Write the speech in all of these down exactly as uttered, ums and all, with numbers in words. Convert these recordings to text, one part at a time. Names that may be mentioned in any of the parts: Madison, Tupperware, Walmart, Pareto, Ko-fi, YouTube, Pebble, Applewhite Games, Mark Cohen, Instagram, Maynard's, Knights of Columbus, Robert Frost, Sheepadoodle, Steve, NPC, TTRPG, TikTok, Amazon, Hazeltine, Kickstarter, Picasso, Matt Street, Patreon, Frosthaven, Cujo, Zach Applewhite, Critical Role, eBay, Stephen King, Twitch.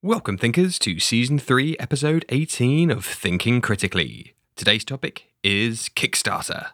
Welcome, thinkers, to Season three, Episode eighteen of Thinking Critically. Today's topic is Kickstarter.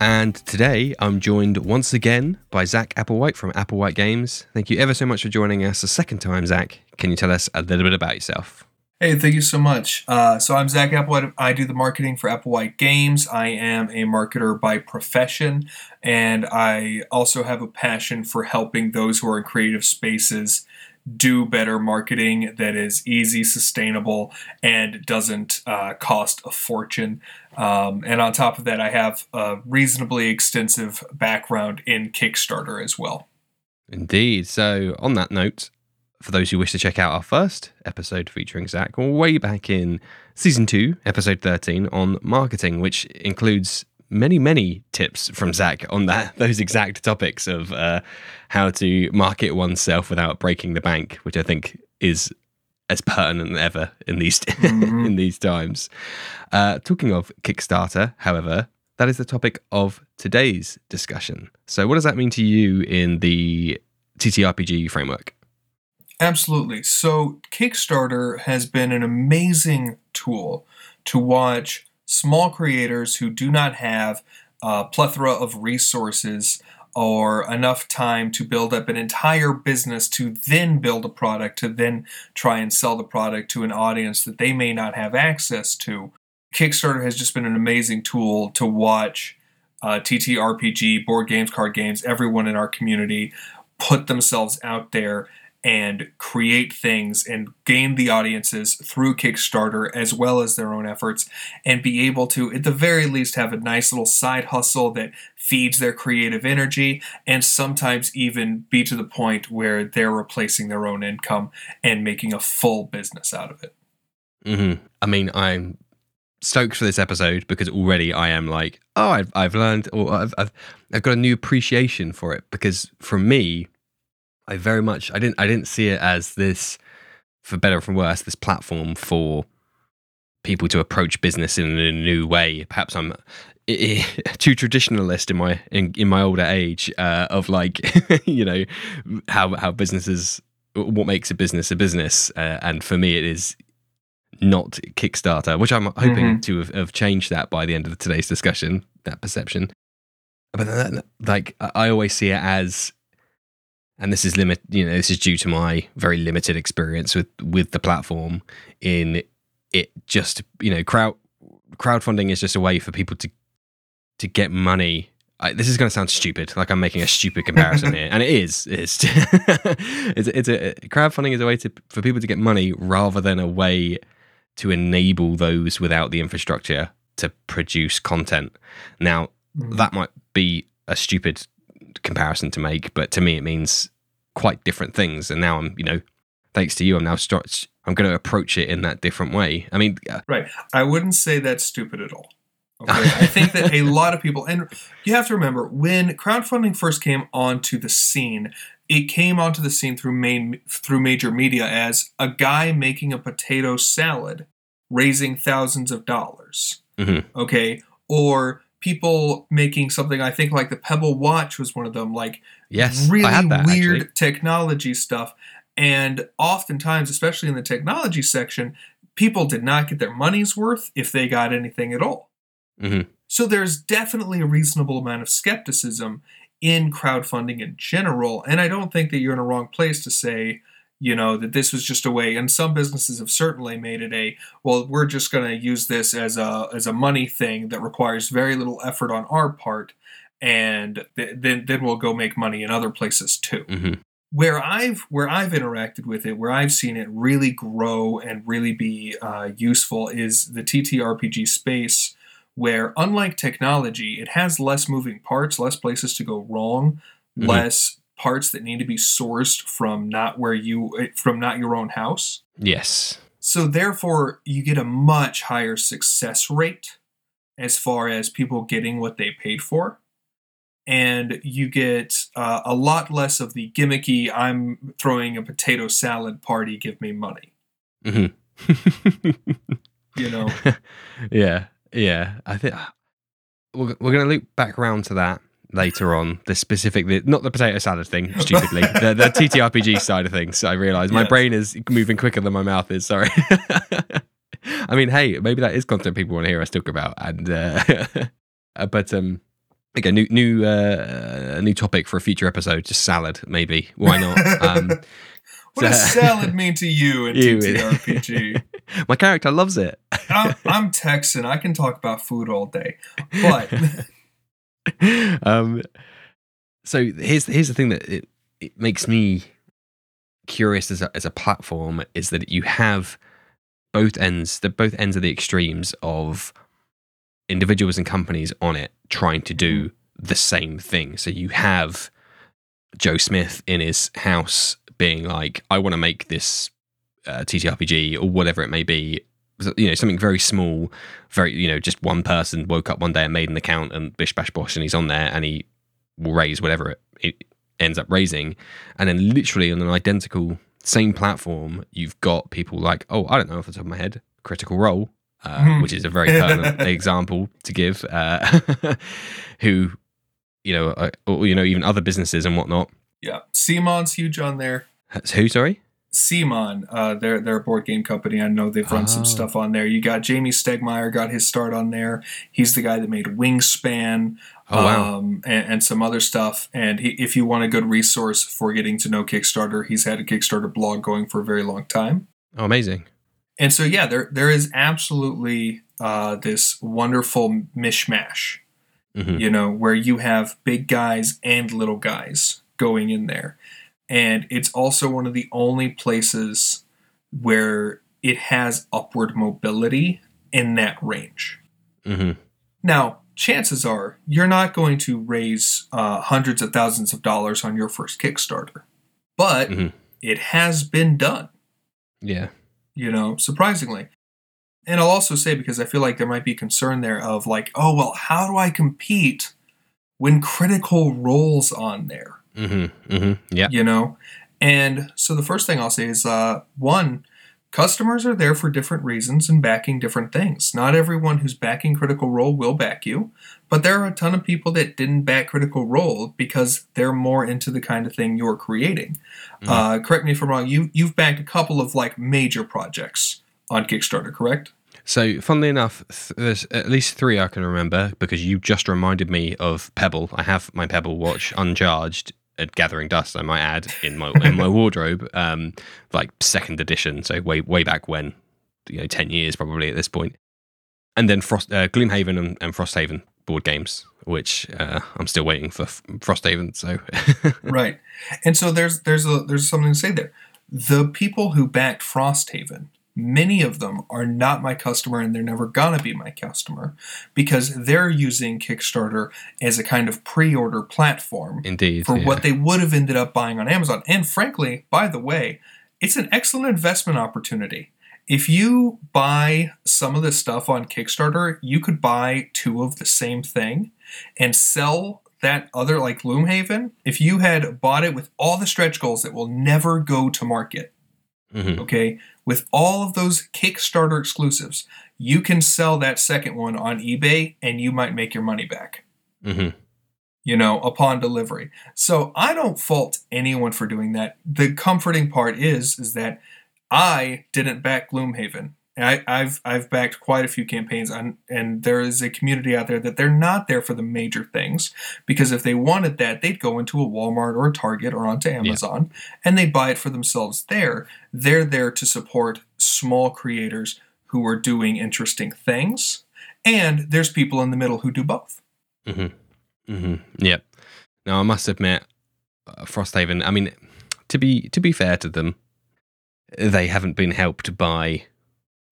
And today I'm joined once again by Zach Applewhite from Applewhite Games. Thank you ever so much for joining us a second time, Zach. Can you tell us a little bit about yourself? Hey, thank you so much. Uh, so I'm Zach Applewhite. I do the marketing for Applewhite Games. I am a marketer by profession, and I also have a passion for helping those who are in creative spaces do better marketing that is easy, sustainable, and doesn't uh, cost a fortune. Um, and on top of that, I have a reasonably extensive background in Kickstarter as well. Indeed. So on that note, for those who wish to check out our first episode featuring Zach, way back in Season two, Episode thirteen on marketing, which includes many, many tips from Zach on that those exact topics of uh, how to market oneself without breaking the bank, which I think is as pertinent as ever in these mm-hmm. in these times. Uh, talking of Kickstarter, however, that is the topic of today's discussion. So what does that mean to you in the T T R P G framework? Absolutely. So Kickstarter has been an amazing tool to watch small creators who do not have a plethora of resources or enough time to build up an entire business to then build a product, to then try and sell the product to an audience that they may not have access to. Kickstarter has just been an amazing tool to watch uh, T T R P G, board games, card games, everyone in our community put themselves out there and create things and gain the audiences through Kickstarter as well as their own efforts, and be able to, at the very least, have a nice little side hustle that feeds their creative energy, and sometimes even be to the point where they're replacing their own income and making a full business out of it. Mm-hmm. I mean, I'm stoked for this episode because already I am like, oh, I've, I've learned, or I've, I've, I've got a new appreciation for it, because for me, I very much, I didn't, I didn't see it as this, for better or for worse, this platform for people to approach business in a new way. Perhaps I'm too traditionalist in my in, in my older age uh, of like, you know, how how businesses, what makes a business a business, uh, and for me it is not Kickstarter, which I'm hoping mm-hmm. to have, have changed that by the end of today's discussion, that perception. But that, like, I always see it as. And this is limit, you know, this is due to my very limited experience with, with the platform. In it, just you know, crowd crowdfunding is just a way for people to to get money. I, this is going to sound stupid, like I'm making a stupid comparison here, and it is. It's it's, it's a crowdfunding is a way to for people to get money rather than a way to enable those without the infrastructure to produce content. Now, that might be a stupid comparison to make, but to me it means quite different things, and now I'm you know thanks to you I'm now start, I'm going to approach it in that different way. I mean uh, right I wouldn't say that's stupid at all, okay? I think that a lot of people, and you have to remember, when crowdfunding first came onto the scene, it came onto the scene through main through major media as a guy making a potato salad raising thousands of dollars, mm-hmm. okay, or people making something. I think like the Pebble watch was one of them, like yes, really I had that, weird actually. Technology stuff. And oftentimes, especially in the technology section, people did not get their money's worth if they got anything at all. Mm-hmm. So there's definitely a reasonable amount of skepticism in crowdfunding in general. And I don't think that you're in a wrong place to say, you know, that this was just a way, and some businesses have certainly made it a, well, we're just going to use this as a as a money thing that requires very little effort on our part, and th- then then we'll go make money in other places too. Mm-hmm. Where I've where I've interacted with it, where I've seen it really grow and really be uh, useful, is the T T R P G space, where unlike technology, it has less moving parts, less places to go wrong, mm-hmm. less parts that need to be sourced from not where you from not your own house. Yes. So therefore you get a much higher success rate as far as people getting what they paid for. and you get uh, a lot less of the gimmicky, I'm throwing a potato salad party, give me money. Mm-hmm. You know? Yeah, yeah. I think we're, we're going to loop back around to that later on, the specific, the, not the potato salad thing, stupidly, the, the T T R P G side of things, I realise. My yes. brain is moving quicker than my mouth is, sorry. I mean, hey, maybe that is content people want to hear us talk about. And uh, but um, okay, new new uh, new topic for a future episode, just salad, maybe. Why not? Um, what so, does salad mean to you in you, T T R P G? My character loves it. I'm, I'm Texan. I can talk about food all day. But um, so here's here's the thing that it, it makes me curious as a, as a platform is that you have both ends, the both ends of the extremes of individuals and companies on it trying to do the same thing. So you have Joe Smith in his house being like, I want to make this uh, T T R P G or whatever it may be, you know, something very small, very, you know, just one person woke up one day and made an account and bish bash bosh, and he's on there and he will raise whatever it, it ends up raising. And then literally on an identical same platform, you've got people like, oh, I don't know off the top of my head, Critical Role, uh, mm. which is a very pertinent example to give, uh, who, you know, uh, or, you know, even other businesses and whatnot. Yeah, Simon's huge on there. That's who, sorry? Simon, uh, they're, they're a board game company. I know they've run oh. some stuff on there. You got Jamie Stegmeier, got his start on there. He's the guy that made Wingspan. Oh, wow. Um, and, and some other stuff. And he, if you want a good resource for getting to know Kickstarter, he's had a Kickstarter blog going for a very long time. Oh, amazing. And so, yeah, there there is absolutely uh, this wonderful mishmash, mm-hmm. you know, where you have big guys and little guys going in there. And it's also one of the only places where it has upward mobility in that range. Mm-hmm. Now, chances are you're not going to raise uh, hundreds of thousands of dollars on your first Kickstarter, but mm-hmm. it has been done. Yeah. You know, surprisingly. And I'll also say, because I feel like there might be concern there of like, oh, well, how do I compete when Critical Role's on there? Mm-hmm. Mm-hmm. Yeah. You know? And so the first thing I'll say is, uh, one, customers are there for different reasons and backing different things. Not everyone who's backing Critical Role will back you, but there are a ton of people that didn't back Critical Role because they're more into the kind of thing you're creating. Mm. Uh, correct me if I'm wrong. You, you've backed a couple of like major projects on Kickstarter, correct? So, funnily enough, th- there's at least three I can remember because you just reminded me of Pebble. I have my Pebble watch uncharged at Gathering Dust, I might add, in my in my wardrobe, um, like second edition, so way way back when, you know, ten years probably at this point. And then Frost, uh, Gloomhaven and, and Frosthaven board games, which uh, I'm still waiting for F- Frosthaven. So right, and so there's there's a there's something to say there. The people who backed Frosthaven, many of them are not my customer, and they're never gonna be my customer because they're using Kickstarter as a kind of pre-order platform Indeed, for yeah. what they would have ended up buying on Amazon. And frankly, by the way, it's an excellent investment opportunity. If you buy some of the stuff on Kickstarter, you could buy two of the same thing and sell that other, like Gloomhaven, if you had bought it with all the stretch goals that will never go to market. Mm-hmm. Okay, with all of those Kickstarter exclusives, you can sell that second one on eBay and you might make your money back, mm-hmm. you know, upon delivery. So I don't fault anyone for doing that. The comforting part is, is that I didn't back Gloomhaven. I, I've, I've backed quite a few campaigns on, and there is a community out there that they're not there for the major things, because if they wanted that, they'd go into a Walmart or a Target or onto Amazon yeah. and they'd buy it for themselves there. They're there to support small creators who are doing interesting things. And there's people in the middle who do both. Mm-hmm. Mm-hmm. Yep. Now I must admit, uh, Frosthaven, I mean, to be, to be fair to them, they haven't been helped by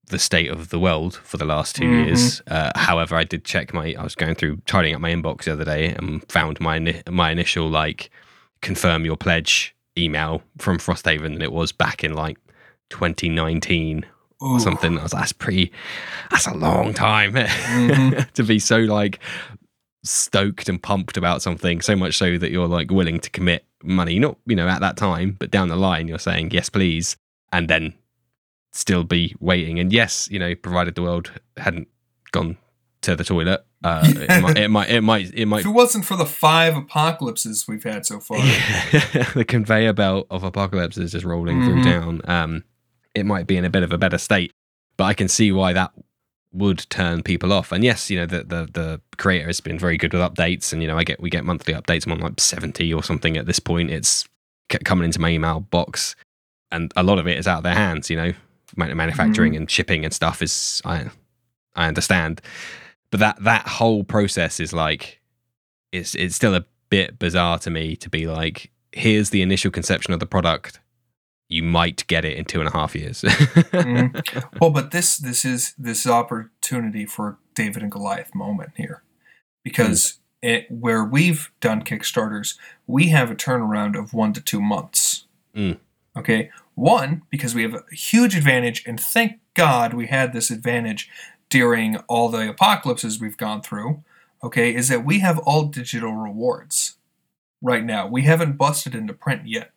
the state of the world for the last two mm-hmm. years. Uh, however, I did check my, I was going through, tidying up my inbox the other day and found my my initial, like, confirm your pledge email from Frosthaven, and it was back in, like, twenty nineteen Ooh. Or something. I was like, that's pretty, that's a long time mm-hmm. to be so, like, stoked and pumped about something, so much so that you're like willing to commit money, not, you know, at that time, but down the line you're saying yes please, and then still be waiting. And yes, you know, provided the world hadn't gone to the toilet, uh yeah. it, might, it might it might it might if it wasn't for the five apocalypses we've had so far, yeah. the conveyor belt of apocalypses just rolling mm-hmm. through down, um it might be in a bit of a better state. But I can see why that would turn people off. And yes, you know, the, the the creator has been very good with updates, and you know, I get we get monthly updates. I'm on like seventy or something at this point. It's coming into my email box, and a lot of it is out of their hands. You know, manufacturing mm-hmm. and shipping and stuff is I I understand, but that that whole process is like it's it's still a bit bizarre to me to be like, here's the initial conception of the product. You might get it in two and a half years. mm. Well, but this this is this opportunity for David and Goliath moment here, because mm. it, where we've done Kickstarters, we have a turnaround of one to two months. Mm. Okay, one because we have a huge advantage, and thank God we had this advantage during all the apocalypses we've gone through. Okay, is that we have all digital rewards right now. We haven't busted into print yet.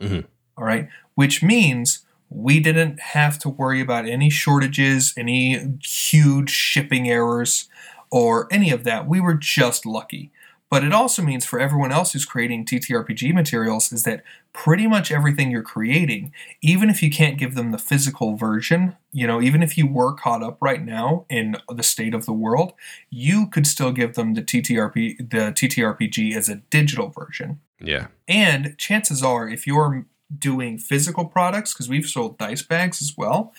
Mm-hmm. All right, which means we didn't have to worry about any shortages, any huge shipping errors, or any of that. We were just lucky. But it also means for everyone else who's creating T T R P G materials is that pretty much everything you're creating, even if you can't give them the physical version, you know, even if you were caught up right now in the state of the world, you could still give them the T T R P the T T R P G as a digital version. Yeah. And chances are, if you're doing physical products, because we've sold dice bags as well,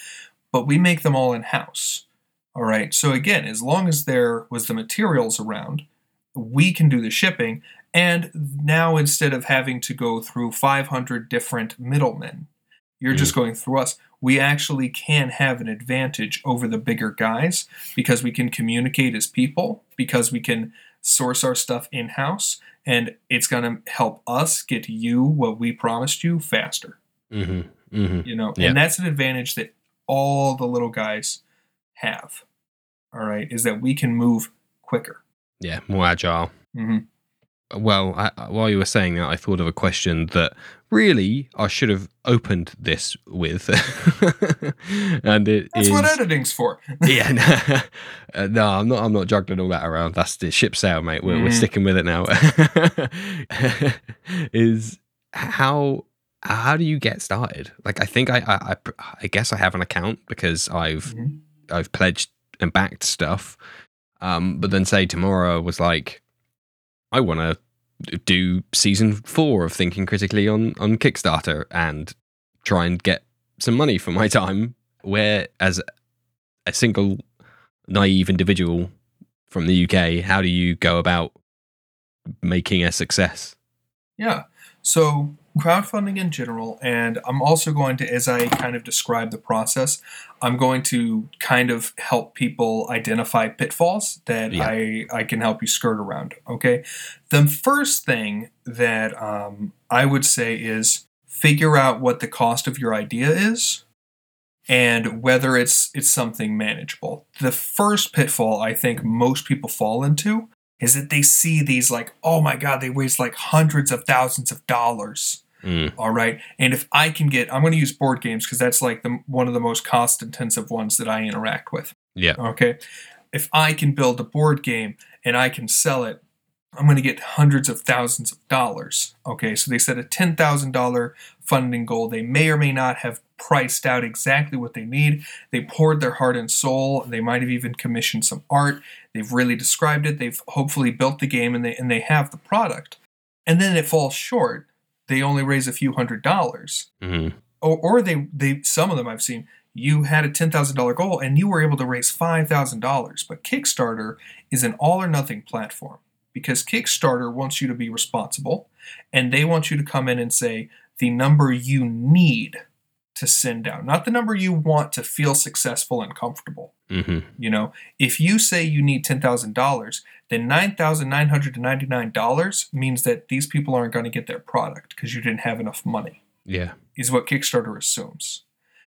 but we make them all in-house. All right, so again, as long as there was the materials around, we can do the shipping. And now, instead of having to go through five hundred different middlemen, you're mm. just going through us. We actually can have an advantage over the bigger guys because we can communicate as people, because we can source our stuff in-house. And it's going to help us get you what we promised you faster. Mm-hmm, mm-hmm. You know, yeah. And that's an advantage that all the little guys have. All right, is that we can move quicker. Yeah, more agile. Mm-hmm. Well, I, while you were saying that, I thought of a question that really I should have opened this with, and it that's is, what editing's for. yeah, no, uh, no, I'm not. I'm not juggling all that around. That's the ship sail, mate. We're mm. we're sticking with it now. is how how do you get started? Like, I think I I, I, I guess I have an account because I've mm-hmm. I've pledged and backed stuff. Um, but then say tomorrow was like, I want to do season four of Thinking Critically on, on Kickstarter and try and get some money for my time, where as a single naive individual from the U K, how do you go about making a success? Yeah. So crowdfunding in general, and I'm also going to, as I kind of describe the process, I'm going to kind of help people identify pitfalls that yeah. I, I can help you skirt around. Okay. The first thing that um, I would say is figure out what the cost of your idea is and whether it's it's something manageable. The first pitfall I think most people fall into is that they see these like, oh my God, they waste like hundreds of thousands of dollars. Mm. All right. And if I can get, I'm going to use board games because that's like the, one of the most cost intensive ones that I interact with. Yeah. Okay. If I can build a board game and I can sell it, I'm going to get hundreds of thousands of dollars. Okay. So they set a ten thousand dollars funding goal. They may or may not have priced out exactly what they need. They poured their heart and soul. They might have even commissioned some art. They've really described it. They've hopefully built the game and they and they have the product. And then it falls short. They only raise a few hundred dollars. Mm-hmm. Or, or they, they some of them I've seen, you had a ten thousand dollars goal and you were able to raise five thousand dollars. But Kickstarter is an all or nothing platform because Kickstarter wants you to be responsible and they want you to come in and say the number you need to send out, not the number you want to feel successful and comfortable. Mm-hmm. You know, if you say you need ten thousand dollars, then nine thousand nine hundred ninety-nine dollars means that these people aren't going to get their product because you didn't have enough money. Yeah, is what Kickstarter assumes.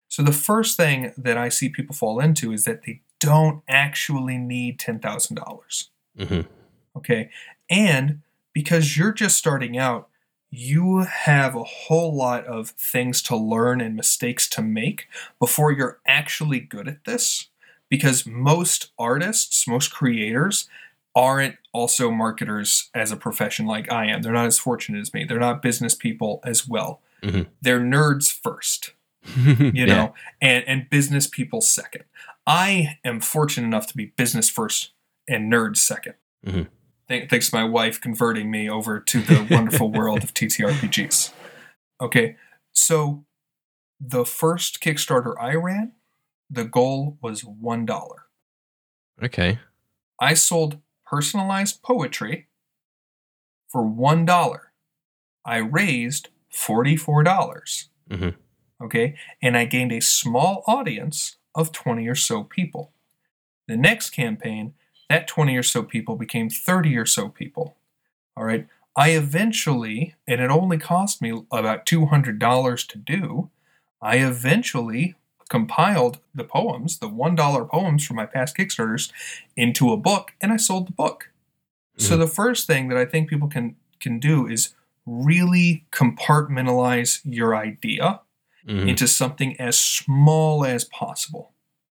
So the first thing that I see people fall into is that they don't actually need ten thousand dollars. Mm-hmm. Okay. And because you're just starting out, you have a whole lot of things to learn and mistakes to make before you're actually good at this, because most artists, most creators aren't also marketers as a profession like I am. They're not as fortunate as me. They're not business people as well. Mm-hmm. They're nerds first, you know, yeah. and, and business people second. I am fortunate enough to be business first and nerds second. Mm-hmm. Thanks to my wife converting me over to the wonderful world of T T R P Gs. Okay, so the first Kickstarter I ran, the goal was one dollar. Okay. I sold personalized poetry for one dollar. I raised forty-four dollars. Mm-hmm. Okay, and I gained a small audience of twenty or so people. The next campaign, that twenty or so people became thirty or so people. All right. I eventually, and it only cost me about two hundred dollars to do, I eventually compiled the poems, the one dollar poems from my past Kickstarters, into a book, and I sold the book. Mm-hmm. So the first thing that I think people can, can do is really compartmentalize your idea mm-hmm. into something as small as possible.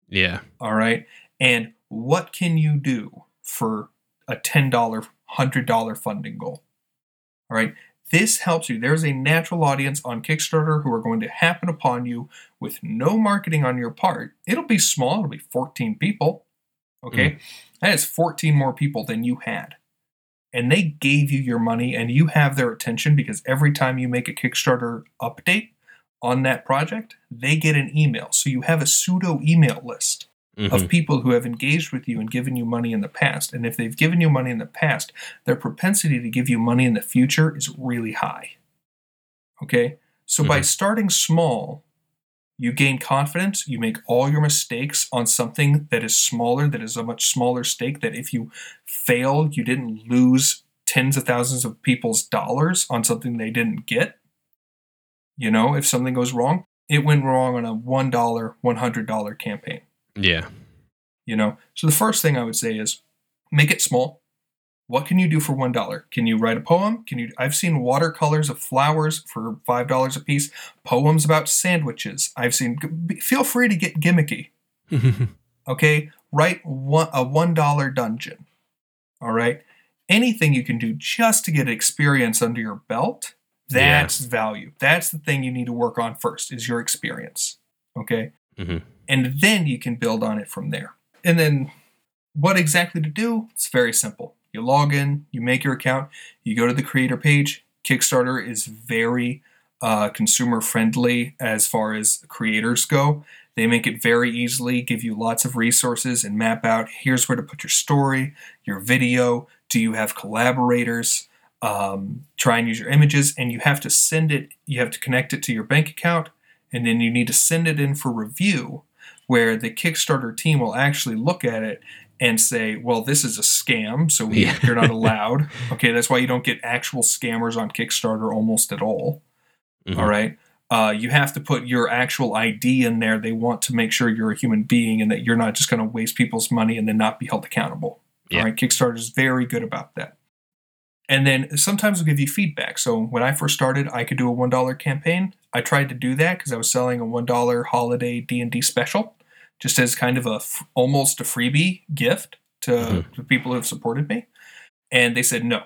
Yeah. All right. And what can you do for a ten dollars, one hundred dollars funding goal? All right. This helps you. There's a natural audience on Kickstarter who are going to happen upon you with no marketing on your part. It'll be small. It'll be fourteen people. Okay. Mm. That is fourteen more people than you had. And they gave you your money and you have their attention because every time you make a Kickstarter update on that project, they get an email. So you have a pseudo email list. Mm-hmm. Of people who have engaged with you and given you money in the past. And if they've given you money in the past, their propensity to give you money in the future is really high. Okay? So mm-hmm. by starting small, you gain confidence. You make all your mistakes on something that is smaller, that is a much smaller stake, that if you fail, you didn't lose tens of thousands of people's dollars on something they didn't get. You know, if something goes wrong, it went wrong on a one dollar, one hundred dollars campaign. Yeah. You know, so the first thing I would say is make it small. What can you do for one dollar? Can you write a poem? Can you? I've seen watercolors of flowers for five dollars a piece, poems about sandwiches. I've seen, feel free to get gimmicky. Okay. Write one, a one dollar dungeon. All right. Anything you can do just to get experience under your belt. That's yeah. value. That's the thing you need to work on first is your experience. Okay. Mm-hmm. And then you can build on it from there. And then what exactly to do? It's very simple. You log in, you make your account, you go to the creator page. Kickstarter is very uh, consumer friendly as far as creators go. They make it very easily, give you lots of resources and map out here's where to put your story, your video. Do you have collaborators? Um, try and use your images. And you have to send it, you have to connect it to your bank account. And then you need to send it in for review where the Kickstarter team will actually look at it and say, well, this is a scam, so we, yeah. you're not allowed. Okay, that's why you don't get actual scammers on Kickstarter almost at all. Mm-hmm. All right? Uh, you have to put your actual I D in there. They want to make sure you're a human being and that you're not just going to waste people's money and then not be held accountable. Yeah. All right, Kickstarter is very good about that. And then sometimes they'll give you feedback. So when I first started, I could do a one dollar campaign. I tried to do that because I was selling a one dollar holiday D and D special, just as kind of a f- almost a freebie gift to, mm-hmm. to people who have supported me. And they said, no,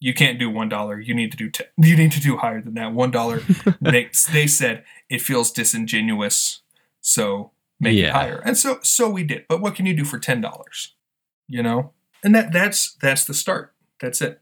you can't do one dollar. You need to do t- you need to do higher than that. one dollar, they, they said, it feels disingenuous, so make yeah. it higher. And so so we did. But what can you do for ten dollars? You know? And that that's that's the start. That's it.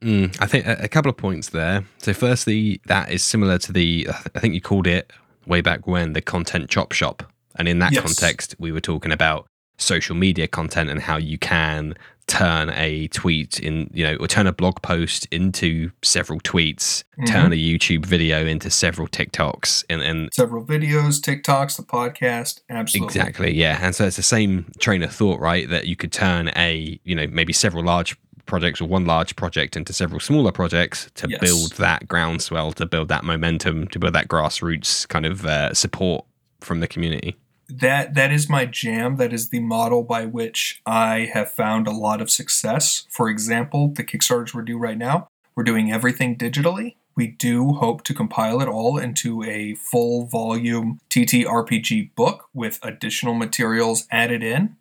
Mm, I think a, a couple of points there. So firstly, that is similar to the, I think you called it way back when, the content chop shop. And in that yes. context, we were talking about social media content and how you can turn a tweet in, you know, or turn a blog post into several tweets, mm-hmm. turn a YouTube video into several TikToks and, and several videos, TikToks, the podcast. Absolutely. Exactly. Yeah. And so it's the same train of thought, right? That you could turn a, you know, maybe several large projects or one large project into several smaller projects to yes. build that groundswell, to build that momentum, to build that grassroots kind of uh, support from the community. that that is my jam. That is the model by which I have found a lot of success. For example, the Kickstarters we're doing right now, we're doing everything digitally. We do hope to compile it all into a full volume T T R P G book with additional materials added in,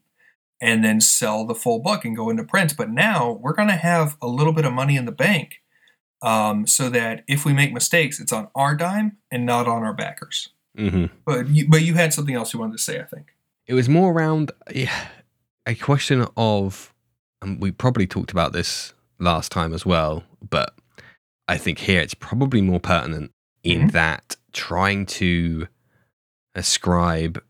and then sell the full book and go into print. But now we're going to have a little bit of money in the bank, um, so that if we make mistakes, it's on our dime and not on our backers. Mm-hmm. But you, but you had something else you wanted to say, I think. It was more around yeah, a question of, and we probably talked about this last time as well, but I think here it's probably more pertinent in mm-hmm. that trying to ascribe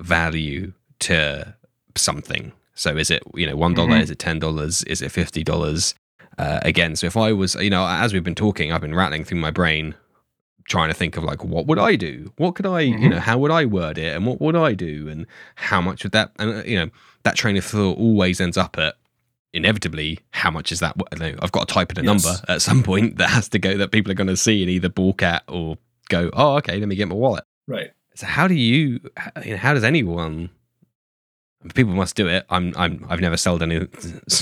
value to something. So is it, you know, one dollar, mm-hmm. is it ten dollars, is it fifty dollars? Uh, again, so if I was, you know, as we've been talking, I've been rattling through my brain trying to think of like, what would I do? What could I, mm-hmm. you know, how would I word it? And what would I do? And how much would that, and you know, that train of thought always ends up at inevitably, how much is that? I don't know, I've got to type in a yes. number at some point that has to go, that people are going to see and either balk at or go, oh, okay, let me get my wallet. Right. So how do you, you know, how does anyone, people must do it. I'm, I'm, I've never sold any,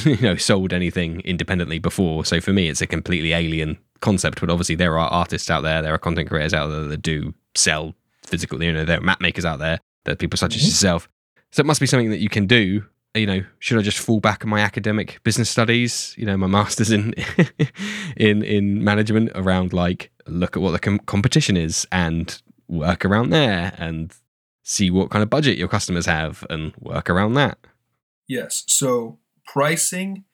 you know, sold anything independently before. So for me, it's a completely alien concept, but obviously there are artists out there, there are content creators out there that do sell physical, you know, there are map makers out there, there are people such mm-hmm. as yourself. So it must be something that you can do. You know, should I just fall back on my academic business studies, you know, my master's in in in management, around like look at what the com- competition is and work around there and see what kind of budget your customers have and work around that? Yes. So pricing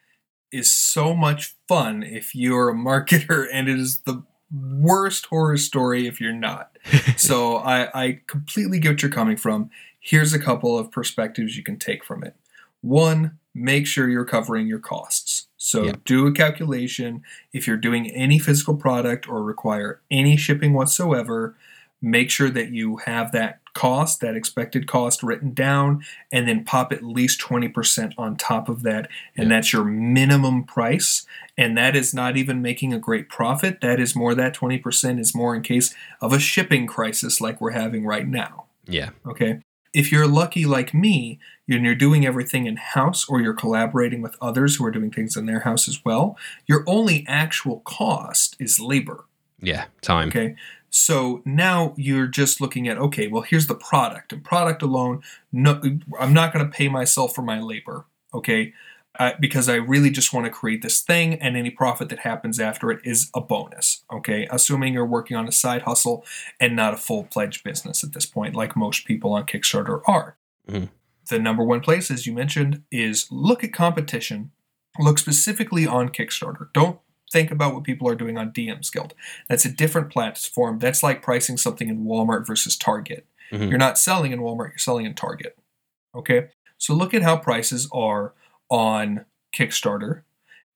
is so much fun if you're a marketer, and it is the worst horror story if you're not. So I, I completely get what you're coming from. Here's a couple of perspectives you can take from it. One, make sure you're covering your costs. So yep. do a calculation. If you're doing any physical product or require any shipping whatsoever, make sure that you have that cost, that expected cost written down, and then pop at least twenty percent on top of that. And yep. that's your minimum price. And that is not even making a great profit. That is more, that twenty percent is more in case of a shipping crisis like we're having right now. Yeah. Okay. If you're lucky like me and you're doing everything in-house, or you're collaborating with others who are doing things in their house as well, your only actual cost is labor. Yeah, time. Okay, so now you're just looking at, okay, well, here's the product. And product alone, no, I'm not going to pay myself for my labor, okay, uh, because I really just want to create this thing, and any profit that happens after it is a bonus, okay, assuming you're working on a side hustle and not a full-fledged business at this point, like most people on Kickstarter are. Mm. The number one place, as you mentioned, is look at competition. Look specifically on Kickstarter. Don't think about what people are doing on D M's Guild. That's a different platform. That's like pricing something in Walmart versus Target. Mm-hmm. You're not selling in Walmart, you're selling in Target. Okay? So look at how prices are on Kickstarter.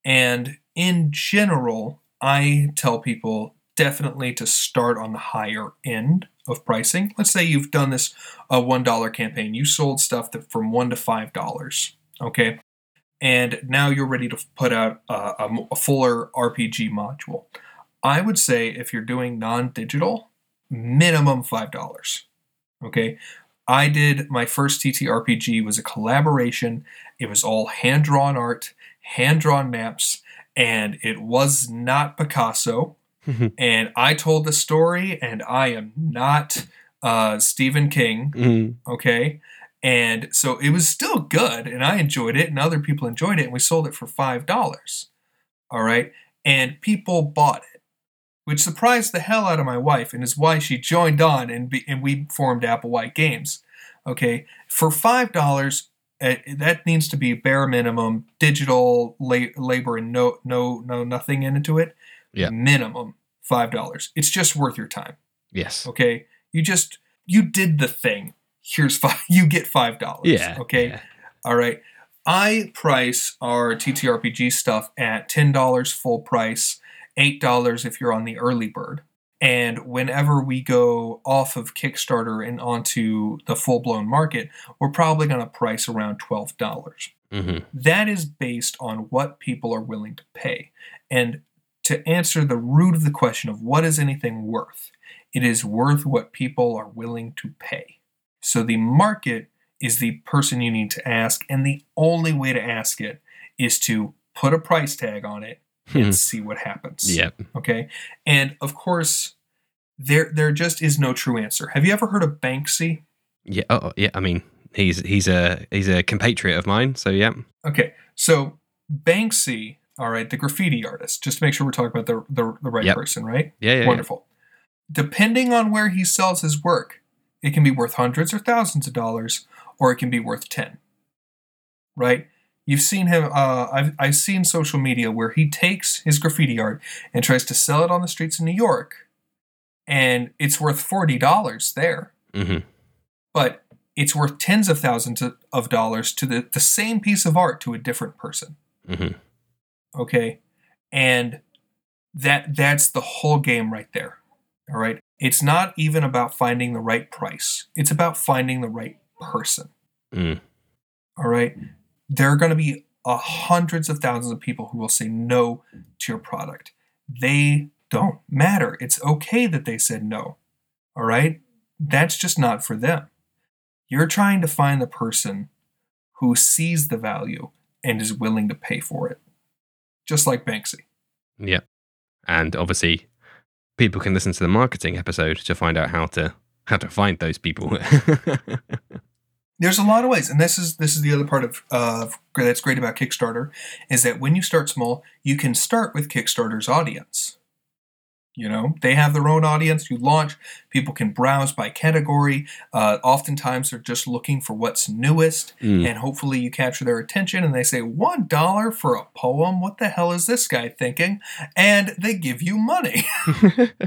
And in general, I tell people definitely to start on the higher end of pricing. Let's say you've done this uh, one dollar campaign. You sold stuff that from one dollar to five dollars, okay? And now you're ready to put out uh, a, a fuller R P G module. I would say if you're doing non-digital, minimum five dollars, okay? I did my first T T R P G was a collaboration. It was all hand-drawn art, hand-drawn maps, and it was not Picasso. Mm-hmm. And I told the story, and I am not uh, Stephen King, mm-hmm. okay? And so it was still good, and I enjoyed it, and other people enjoyed it, and we sold it for five dollars, all right? And people bought it, which surprised the hell out of my wife, and is why she joined on, and, be, and we formed Applewhite Games, okay? For five dollars, uh, that needs to be bare minimum, digital la- labor and no, no, no, nothing into it, yeah. minimum. five dollars. It's just worth your time. Yes. Okay. You just, you did the thing. Here's five, you get five dollars. Yeah. Okay. Yeah. All right. I price our T T R P G stuff at ten dollars full price, eight dollars if you're on the early bird. And whenever we go off of Kickstarter and onto the full blown market, we're probably going to price around twelve dollars. Mm-hmm. That is based on what people are willing to pay. And to answer the root of the question of what is anything worth, it is worth what people are willing to pay. So the market is the person you need to ask, and the only way to ask it is to put a price tag on it and see what happens. Yep. Okay. And of course, there there just is no true answer. Have you ever heard of Banksy? Yeah. Oh, yeah. I mean, he's he's a he's a compatriot of mine. So yeah. Okay. So Banksy. All right, the graffiti artist. Just to make sure we're talking about the the, the right yep. person, right? Yeah. yeah Wonderful. Yeah. Depending on where he sells his work, it can be worth hundreds or thousands of dollars, or it can be worth ten. Right. You've seen him, uh, I've, I've seen social media where he takes his graffiti art and tries to sell it on the streets of New York, and it's worth forty dollars there. Mm-hmm. But it's worth tens of thousands of dollars to the, the same piece of art to a different person. Mm-hmm. Okay? And that that's the whole game right there. All right? It's not even about finding the right price. It's about finding the right person. Mm. All right? There are going to be uh, hundreds of thousands of people who will say no to your product. They don't matter. It's okay that they said no. All right? That's just not for them. You're trying to find the person who sees the value and is willing to pay for it. Just like Banksy. Yeah. And obviously, people can listen to the marketing episode to find out how to how to find those people. There's a lot of ways, and this is this is the other part of uh, that's great about Kickstarter, is that when you start small, you can start with Kickstarter's audience. You know, they have their own audience. You launch, people can browse by category. Uh, oftentimes, they're just looking for what's newest, mm. and hopefully you capture their attention, and they say, one dollar for a poem? What the hell is this guy thinking? And they give you money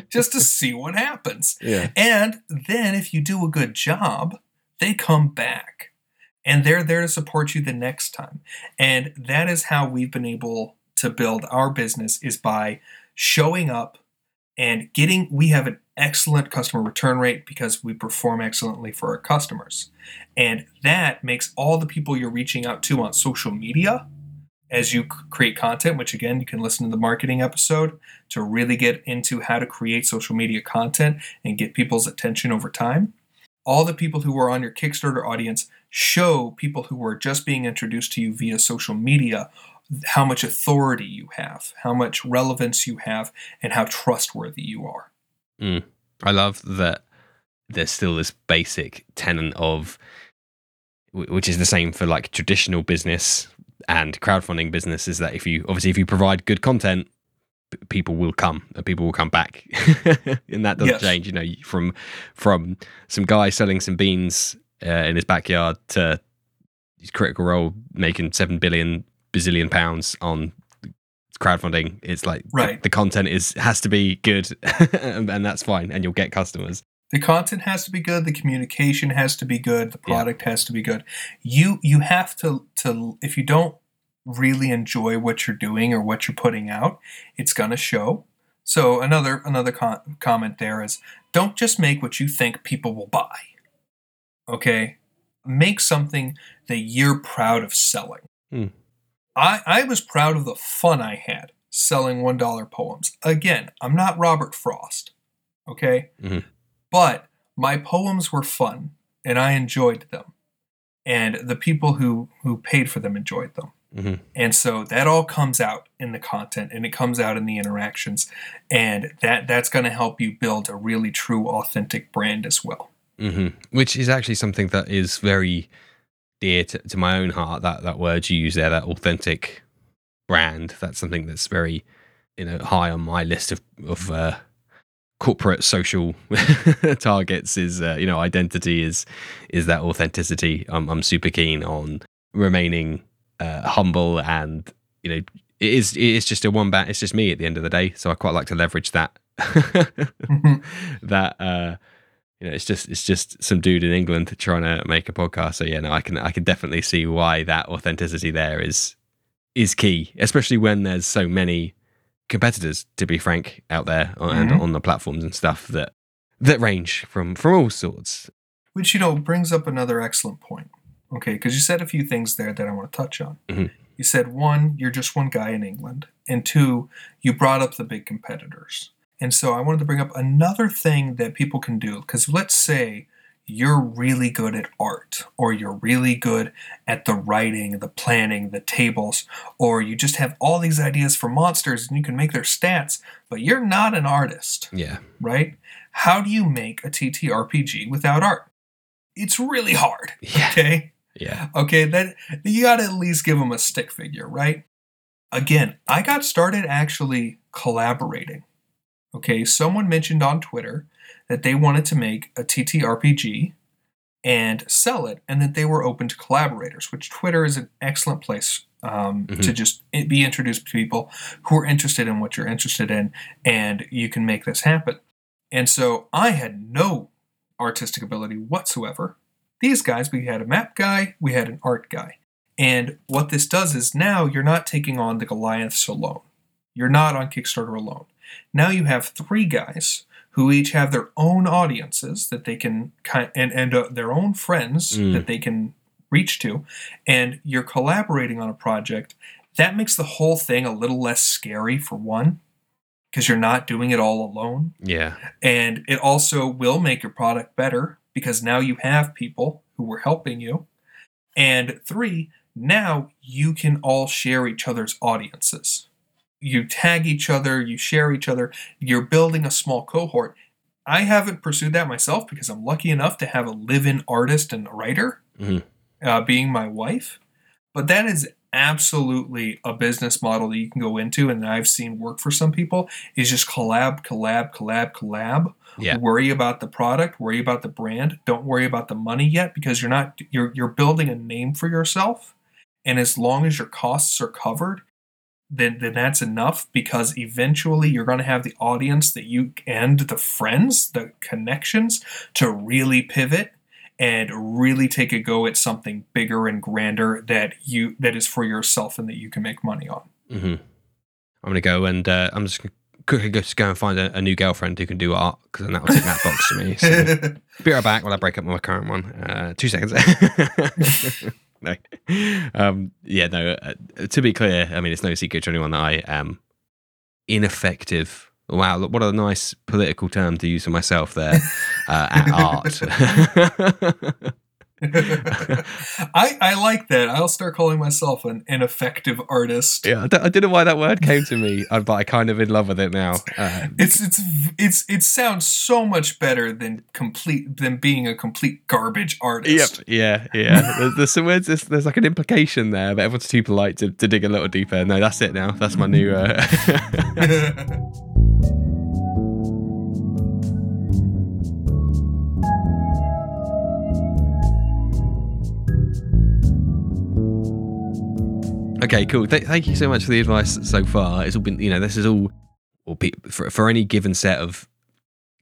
just to see what happens. Yeah. And then if you do a good job, they come back, and they're there to support you the next time. And that is how we've been able to build our business, is by showing up and getting, we have an excellent customer return rate because we perform excellently for our customers. And that makes all the people you're reaching out to on social media as you create content, which again, you can listen to the marketing episode to really get into how to create social media content and get people's attention over time. All the people who are on your Kickstarter audience show people who are just being introduced to you via social media how much authority you have, how much relevance you have, and how trustworthy you are. Mm. I love that there's still this basic tenet of, which is the same for like traditional business and crowdfunding business, is that if you, obviously if you provide good content, people will come and people will come back and that doesn't yes. change, you know, from from some guy selling some beans uh, in his backyard to his Critical Role making seven billion bazillion pounds on crowdfunding. It's like right. the, the content is has to be good and, and that's fine, and you'll get customers. The content has to be good, the communication has to be good, the product yeah. has to be good. You you have to to if you don't really enjoy what you're doing or what you're putting out, it's going to show. So another another con- comment there is, don't just make what you think people will buy. Okay? Make something that you're proud of selling. Mm. I, I was proud of the fun I had selling one dollar poems. Again, I'm not Robert Frost. Okay? Mm-hmm. But my poems were fun and I enjoyed them. And the people who, who paid for them enjoyed them. Mm-hmm. And so that all comes out in the content, and it comes out in the interactions, and that that's going to help you build a really true, authentic brand as well. Mm-hmm. Which is actually something that is very dear to, to my own heart. That that word you use there, that authentic brand, that's something that's very, you know, high on my list of of uh, corporate social targets. Is uh, you know, identity is is that authenticity. I'm I'm super keen on remaining. Uh, humble, and you know, it is it is just a one bat. It's just me at the end of the day. So I quite like to leverage that. mm-hmm. That uh, you know, it's just it's just some dude in England trying to make a podcast. So yeah, no, I can I can definitely see why that authenticity there is is key, especially when there's so many competitors, to be frank, out there on, mm-hmm. and on the platforms and stuff that that range from from all sorts. Which, you know, brings up another excellent point. Okay, because you said a few things there that I want to touch on. Mm-hmm. You said, one, you're just one guy in England. And two, you brought up the big competitors. And so I wanted to bring up another thing that people can do. Because let's say you're really good at art, or you're really good at the writing, the planning, the tables, or you just have all these ideas for monsters and you can make their stats, but you're not an artist. Yeah. Right? How do you make a T T R P G without art? It's really hard. Yeah. Okay? Yeah. Okay, that you got to at least give them a stick figure, right? Again, I got started actually collaborating. Okay, someone mentioned on Twitter that they wanted to make a T T R P G and sell it, and that they were open to collaborators, which Twitter is an excellent place um, mm-hmm. to just be introduced to people who are interested in what you're interested in, and you can make this happen. And so I had no artistic ability whatsoever. These guys, we had a map guy, we had an art guy. And what this does is now you're not taking on the Goliaths alone. You're not on Kickstarter alone. Now you have three guys who each have their own audiences that they can kind and and uh, their own friends mm. that they can reach to, and you're collaborating on a project. That makes the whole thing a little less scary for one, because you're not doing it all alone. Yeah. And it also will make your product better because now you have people who were helping you. And three, now you can all share each other's audiences. You tag each other, you share each other, you're building a small cohort. I haven't pursued that myself because I'm lucky enough to have a live-in artist and writer mm-hmm. uh, being my wife. But that is absolutely a business model that you can go into, and I've seen work for some people, is just collab, collab, collab, collab. Yeah. Worry about the product, worry about the brand. Don't worry about the money yet because you're not you're you're building a name for yourself. And as long as your costs are covered, Then, then that's enough, because eventually you're going to have the audience that you and the friends, the connections to really pivot and really take a go at something bigger and grander that you that is for yourself and that you can make money on. Mm-hmm. I'm going to go and uh, I'm just quickly going to go and find a, a new girlfriend who can do art, because then that will take that box to me. So be right back while I break up my current one. Uh, two seconds. No, um, yeah, no. Uh, to be clear, I mean, it's no secret to anyone that I am ineffective. Wow, look, what a nice political term to use for myself there. Uh, at art. I I like that. I'll start calling myself an ineffective artist. Yeah, I don't, I don't know why that word came to me, but I kind of in love with it now. Uh, it's it's it's it sounds so much better than complete than being a complete garbage artist. Yep. Yeah, yeah. there's, there's some words. There's, there's like an implication there, but everyone's too polite to, to dig a little deeper. No, that's it now. That's my new. Uh... Okay, cool. Th- thank you so much for the advice so far. It's all been, you know, this is all, all pe- for, for any given set of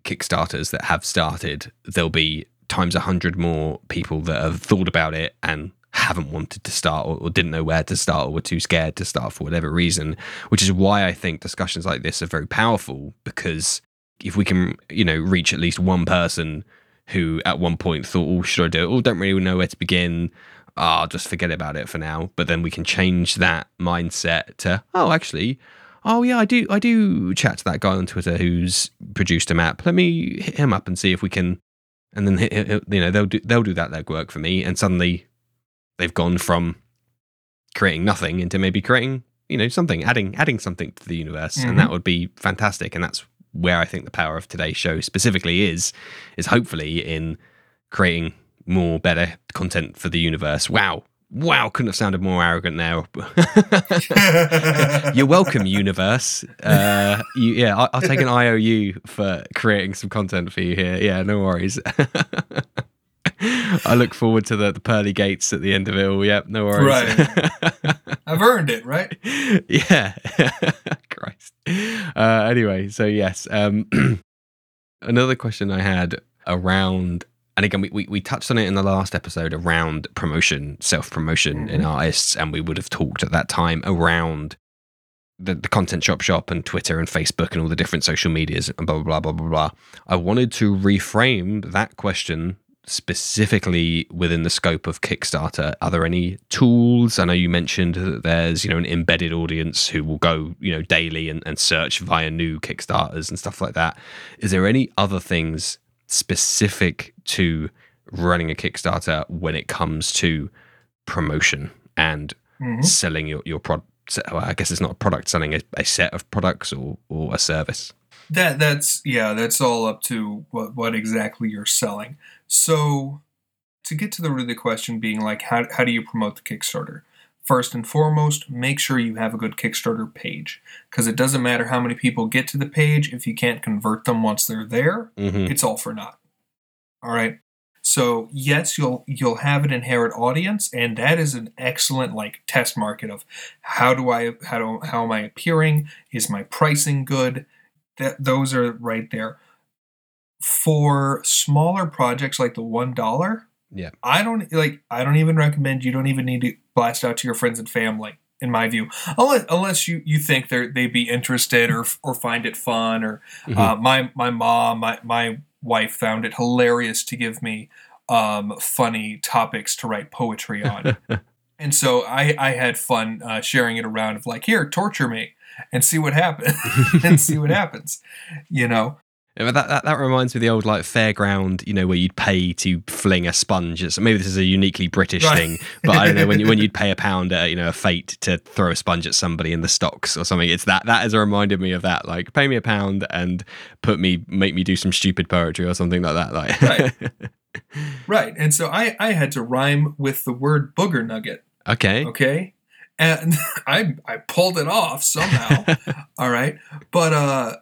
Kickstarters that have started, there'll be times a hundred more people that have thought about it and haven't wanted to start, or, or didn't know where to start, or were too scared to start for whatever reason, which is why I think discussions like this are very powerful, because if we can, you know, reach at least one person who at one point thought, oh, should I do it? Oh, don't really know where to begin. I'll just forget about it for now. But then we can change that mindset to, oh, actually, oh yeah, I do I do chat to that guy on Twitter who's produced a map. Let me hit him up and see if we can, and then hit, hit, you know, they'll do they'll do that legwork for me, and suddenly they've gone from creating nothing into maybe creating, you know, something, adding adding something to the universe, mm-hmm. and that would be fantastic. And that's where I think the power of today's show specifically is is hopefully in creating more better content for the universe. Wow. Wow. Couldn't have sounded more arrogant now. You're welcome, universe. Uh, you, yeah, I'll, I'll take an I O U for creating some content for you here. Yeah, no worries. I look forward to the, the pearly gates at the end of it all. Yep, no worries. Right. I've earned it, right? Yeah. Christ. Uh, anyway, so yes. Um, another question I had around... And again, we, we we touched on it in the last episode around promotion, self-promotion mm-hmm. in artists, and we would have talked at that time around the, the Content Shop Shop and Twitter and Facebook and all the different social medias and blah, blah, blah, blah, blah. I wanted to reframe that question specifically within the scope of Kickstarter. Are there any tools? I know you mentioned that there's, you know, an embedded audience who will go, you know, daily and, and search via new Kickstarters and stuff like that. Is there any other things specific to running a Kickstarter when it comes to promotion and mm-hmm. selling your, your product. Well, I guess it's not a product, selling a, a set of products or, or a service. That that's yeah, that's all up to what, what exactly you're selling. So to get to the root of the question being like, how how do you promote the Kickstarter? First and foremost, make sure you have a good Kickstarter page, because it doesn't matter how many people get to the page if you can't convert them once they're there. Mm-hmm. It's all for naught. All right. So yes, you'll you'll have an inherent audience, and that is an excellent like test market of how do I how do how am I appearing? Is my pricing good? That those are right there. For smaller projects like the one dollar. Yeah, I don't like. I don't even recommend. You don't even need to blast out to your friends and family, in my view, unless, unless you, you think they they'd be interested or or find it fun. Or mm-hmm. uh, my my mom, my my wife found it hilarious to give me um, funny topics to write poetry on, and so I I had fun uh, sharing it around of like, here, torture me and see what happens and see what happens, you know. Yeah, but that, that, that reminds me of the old like fairground, you know, where you'd pay to fling a sponge. So maybe this is a uniquely British right. thing, but I don't know, when you when you'd pay a pound, at, you know, a fate to throw a sponge at somebody in the stocks or something. It's that that has reminded me of that. Like, pay me a pound and put me make me do some stupid poetry or something like that. Like, right, right. And so I I had to rhyme with the word booger nugget. Okay, okay, and I I pulled it off somehow. All right, but uh.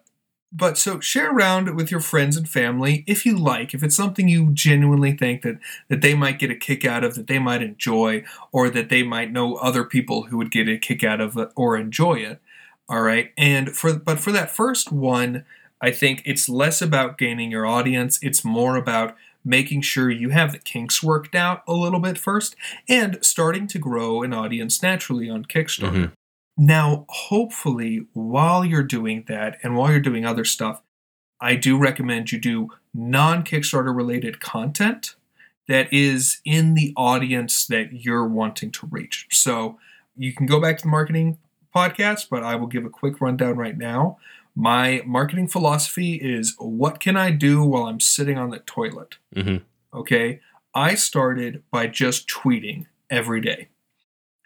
But so share around with your friends and family if you like, if it's something you genuinely think that, that they might get a kick out of, that they might enjoy, or that they might know other people who would get a kick out of it or enjoy it. All right. And for, but for that first one, I think it's less about gaining your audience. It's more about making sure you have the kinks worked out a little bit first and starting to grow an audience naturally on Kickstarter. Mm-hmm. Now, hopefully, while you're doing that and while you're doing other stuff, I do recommend you do non-Kickstarter related content that is in the audience that you're wanting to reach. So you can go back to the marketing podcast, but I will give a quick rundown right now. My marketing philosophy is, what can I do while I'm sitting on the toilet? Mm-hmm. Okay. I started by just tweeting every day.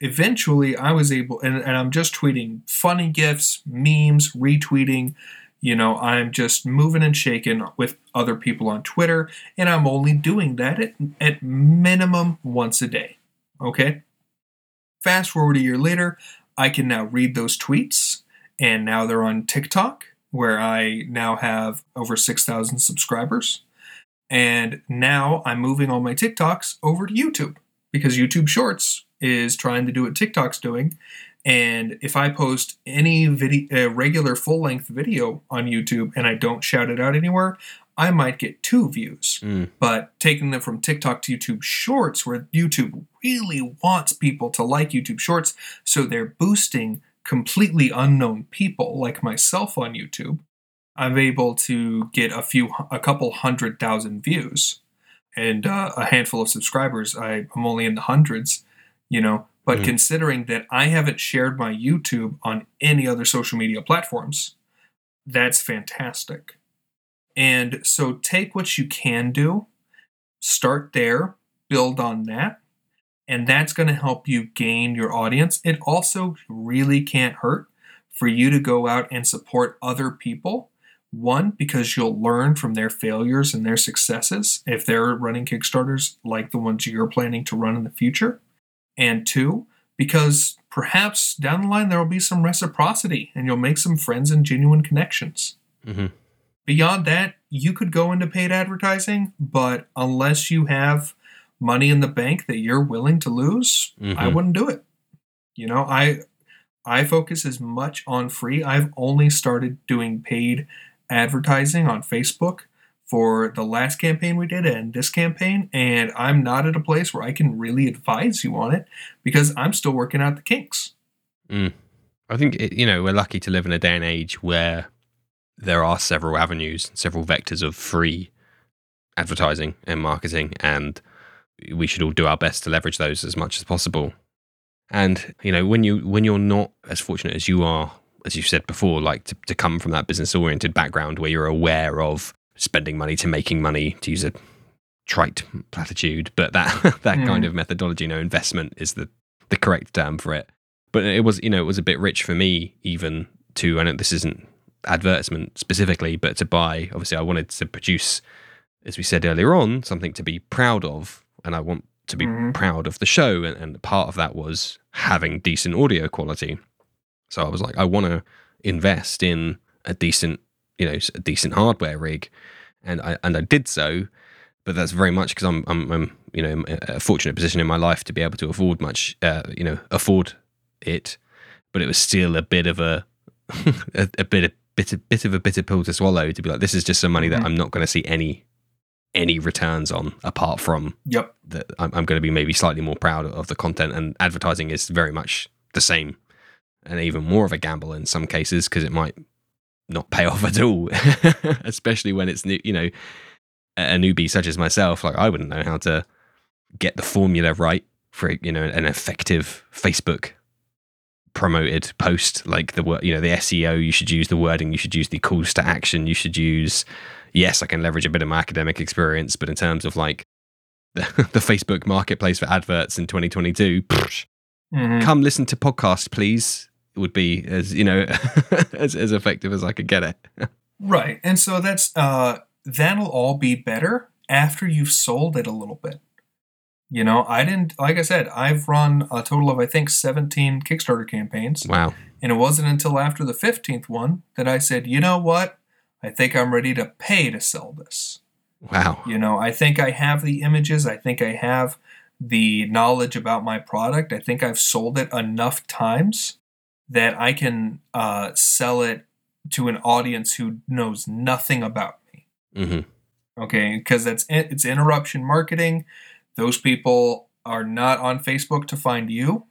Eventually, I was able, and, and I'm just tweeting funny GIFs, memes, retweeting. You know, I'm just moving and shaking with other people on Twitter, and I'm only doing that at, at minimum once a day. Okay? Fast forward a year later, I can now read those tweets, and now they're on TikTok, where I now have over six thousand subscribers. And now I'm moving all my TikToks over to YouTube, because YouTube Shorts is trying to do what TikTok's doing. And if I post any video, uh, regular full-length video on YouTube and I don't shout it out anywhere, I might get two views. Mm. But taking them from TikTok to YouTube Shorts, where YouTube really wants people to like YouTube Shorts, so they're boosting completely unknown people like myself on YouTube, I'm able to get a few, a couple hundred thousand views and uh, a handful of subscribers. I, I'm only in the hundreds. You know, but mm-hmm. considering that I haven't shared my YouTube on any other social media platforms, that's fantastic. And so take what you can do, start there, build on that, and that's going to help you gain your audience. It also really can't hurt for you to go out and support other people. One, because you'll learn from their failures and their successes if they're running Kickstarters like the ones you're planning to run in the future. And two, because perhaps down the line there will be some reciprocity and you'll make some friends and genuine connections. Mm-hmm. Beyond that, you could go into paid advertising, but unless you have money in the bank that you're willing to lose, mm-hmm. I wouldn't do it. You know, I I focus as much on free. I've only started doing paid advertising on Facebook for the last campaign we did and this campaign, and I'm not at a place where I can really advise you on it because I'm still working out the kinks. Mm. I think, it, you know, we're lucky to live in a day and age where there are several avenues, several vectors of free advertising and marketing, and we should all do our best to leverage those as much as possible. And, you know, when, you, when you're not as fortunate as you are, as you said before, like to, to come from that business-oriented background where you're aware of spending money to making money, to use a trite platitude, but that that mm. kind of methodology, you know, investment is the the correct term for it. But it was, you know, it was a bit rich for me even to, I know this isn't advertisement specifically, but to buy, obviously I wanted to produce, as we said earlier on, something to be proud of, and I want to be mm. proud of the show, and, and part of that was having decent audio quality. So I was like, I want to invest in a decent, you know, a decent hardware rig, and I and I did so. But that's very much because I'm, I'm, I'm, you know, a fortunate position in my life to be able to afford much, uh, you know, afford it. But it was still a bit of a, a, a bit, a bit, a bit of a bitter pill to swallow to be like, this is just some money that I'm not going to see any, any returns on, apart from yep. that I'm, I'm going to be maybe slightly more proud of the content. And advertising is very much the same, and even more of a gamble in some cases because it might not pay off at all, especially when it's new, you know. A newbie such as myself, like I wouldn't know how to get the formula right for, you know, an effective Facebook promoted post, like the word, you know, the S E O you should use, the wording you should use, the calls to action you should use. Yes, I can leverage a bit of my academic experience, but in terms of like the, the Facebook marketplace for adverts in twenty twenty-two, psh, mm-hmm. come listen to podcast, please. It would be as, you know, as, as effective as I could get it. Right. And so that's, uh, that'll all be better after you've sold it a little bit. You know, I didn't, like I said, I've run a total of, I think, seventeen Kickstarter campaigns. Wow. And it wasn't until after the fifteenth one that I said, you know what? I think I'm ready to pay to sell this. Wow. You know, I think I have the images. I think I have the knowledge about my product. I think I've sold it enough times that I can uh, sell it to an audience who knows nothing about. Mm-hmm. Okay, because that's it's interruption marketing. Those people are not on Facebook to find you.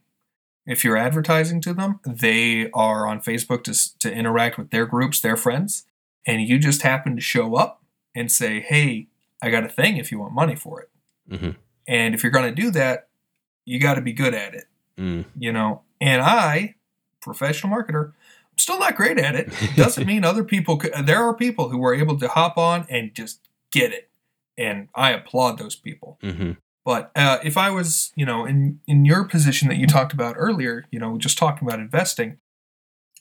If you're advertising to them, they are on Facebook to to interact with their groups, their friends, and you just happen to show up and say, "Hey, I got a thing. If you want money for it," mm-hmm. and if you're going to do that, you got to be good at it. Mm. You know, and I, professional marketer. Still not great at it. Doesn't mean other people could, there are people who are able to hop on and just get it, and I applaud those people. Mm-hmm. But uh, if I was, you know, in in your position that you talked about earlier, you know, just talking about investing,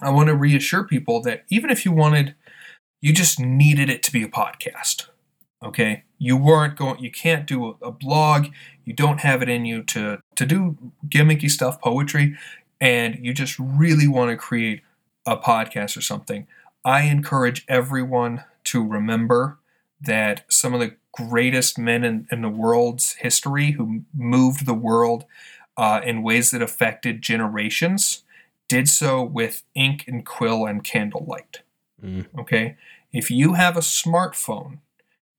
I want to reassure people that even if you wanted, you just needed it to be a podcast. Okay, you weren't going. You can't do a, a blog. You don't have it in you to to do gimmicky stuff, poetry, and you just really want to create a podcast or something. I encourage everyone to remember that some of the greatest men in, in the world's history who moved the world uh, in ways that affected generations did so with ink and quill and candlelight. Mm. Okay. If you have a smartphone,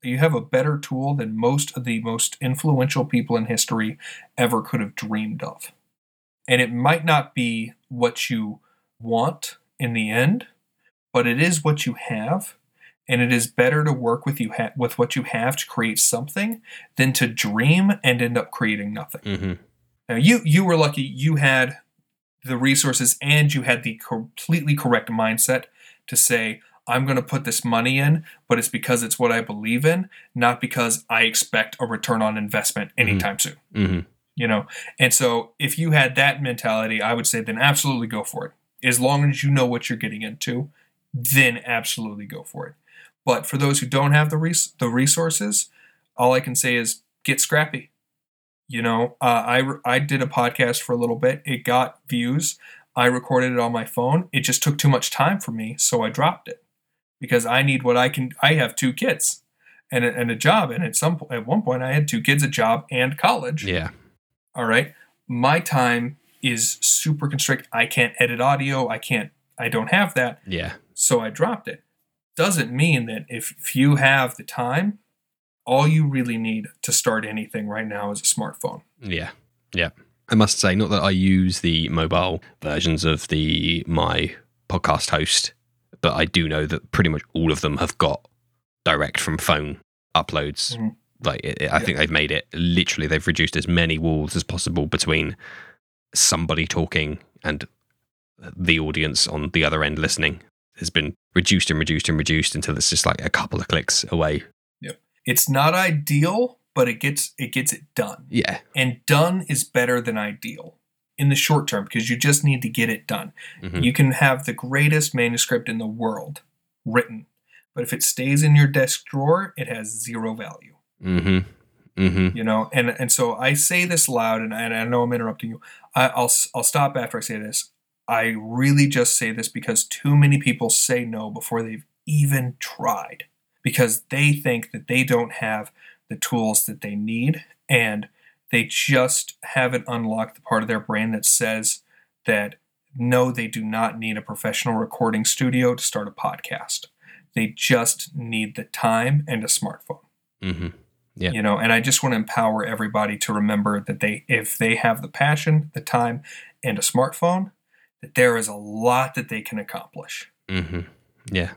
you have a better tool than most of the most influential people in history ever could have dreamed of. And it might not be what you want in the end, but it is what you have, and it is better to work with you ha- with what you have to create something than to dream and end up creating nothing. Mm-hmm. Now you you were lucky; you had the resources and you had the completely correct mindset to say, "I'm going to put this money in, but it's because it's what I believe in, not because I expect a return on investment anytime mm-hmm. soon." Mm-hmm. You know, and so if you had that mentality, I would say then absolutely go for it. As long as you know what you're getting into, then absolutely go for it. But for those who don't have the res- the resources, all I can say is get scrappy. You know, uh, I re- I did a podcast for a little bit. It got views. I recorded it on my phone. It just took too much time for me, so I dropped it because I need what I can. I have two kids and a, and a job, and at some po- at one point I had two kids, a job, and college. Yeah. All right. My time is super constrict. I can't edit audio. I can't, I don't have that. Yeah. So I dropped it. Doesn't mean that if, if you have the time, all you really need to start anything right now is a smartphone. Yeah. Yeah. I must say, not that I use the mobile versions of the, my podcast host, but I do know that pretty much all of them have got direct from phone uploads. Mm-hmm. Like it, it, I yeah. think they've made it literally, they've reduced as many walls as possible between somebody talking and the audience on the other end listening. Has been reduced and reduced and reduced until it's just like a couple of clicks away. Yep. It's not ideal, but it gets it gets it done. Yeah. And done is better than ideal in the short term because you just need to get it done. Mm-hmm. You can have the greatest manuscript in the world written, but if it stays in your desk drawer, it has zero value. Mm-hmm. Mm-hmm. You know, and, and so I say this loud, and I, and I know I'm interrupting you. I, I'll I'll stop after I say this. I really just say this because too many people say no before they've even tried, because they think that they don't have the tools that they need, and they just haven't unlocked the part of their brain that says that no, they do not need a professional recording studio to start a podcast. They just need the time and a smartphone. Mm-hmm. Yeah. You know, and I just want to empower everybody to remember that they, if they have the passion, the time, and a smartphone, that there is a lot that they can accomplish. Mm-hmm. Yeah,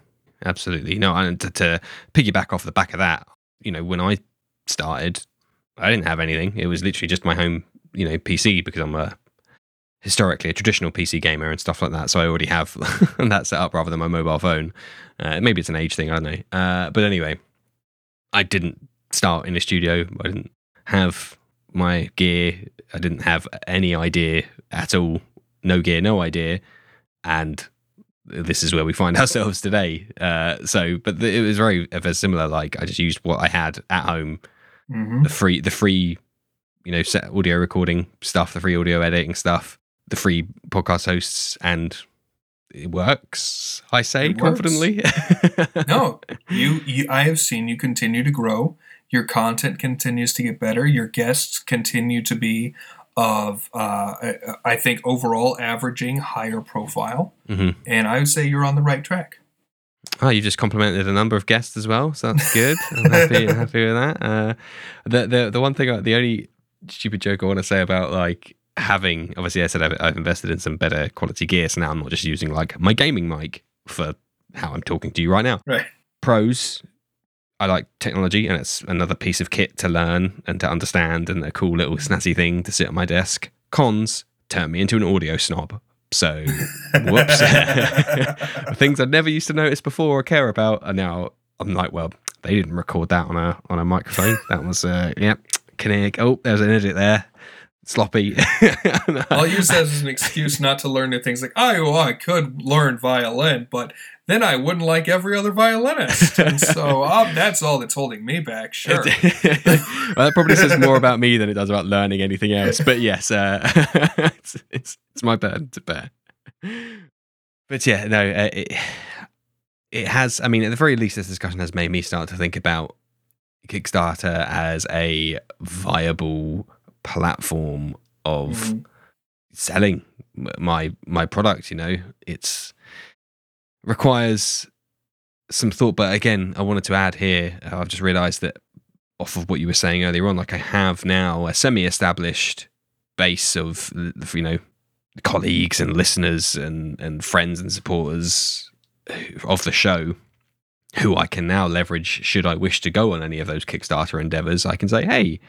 absolutely. No, and to, to piggyback off the back of that, you know, when I started, I didn't have anything. It was literally just my home, you know, P C, because I'm a historically a traditional P C gamer and stuff like that. So I already have that set up rather than my mobile phone. Uh, maybe it's an age thing, I don't know. Uh, but anyway, I didn't start in a studio. I didn't have my gear. I didn't have any idea at all. No gear, no idea. And this is where we find ourselves today. Uh, so, but the, it was very, very similar. Like I just used what I had at home, mm-hmm. the free, the free, you know, set audio recording stuff, the free audio editing stuff, the free podcast hosts, and it works. I say it confidently. no, you, you, I have seen you continue to grow. Your content continues to get better. Your guests continue to be of, uh, I think, overall averaging higher profile. Mm-hmm. And I would say you're on the right track. Oh, you just complimented a number of guests as well, so that's good. I'm happy, happy with that. Uh, the, the the one thing, the only stupid joke I want to say about, like, having, obviously I said I've, I've invested in some better quality gear, so now I'm not just using, like, my gaming mic for how I'm talking to you right now. Right. Pros, I like technology, and it's another piece of kit to learn and to understand, and a cool little snazzy thing to sit on my desk. Cons, turn me into an audio snob. So, whoops. Things I never used to notice before or care about are now, I'm like, well, they didn't record that on a on a microphone. That was, uh, yeah, kinetic. Oh, there's an edit there. Sloppy. I'll use that as an excuse not to learn new things. Like, oh, well, I could learn violin, but then I wouldn't like every other violinist. And so um, that's all that's holding me back, sure. Well, that probably says more about me than it does about learning anything else. But yes, uh, it's, it's, it's my burden to bear. But yeah, no, uh, it, it has, I mean, at the very least, this discussion has made me start to think about Kickstarter as a viable platform of mm-hmm. selling my my product. You know, it's requires some thought. But again, I wanted to add here, uh, I've just realized that off of what you were saying earlier on, like I have now a semi-established base of, you know, colleagues and listeners and and friends and supporters of the show who I can now leverage should I wish to go on any of those Kickstarter endeavors. I can say, hey,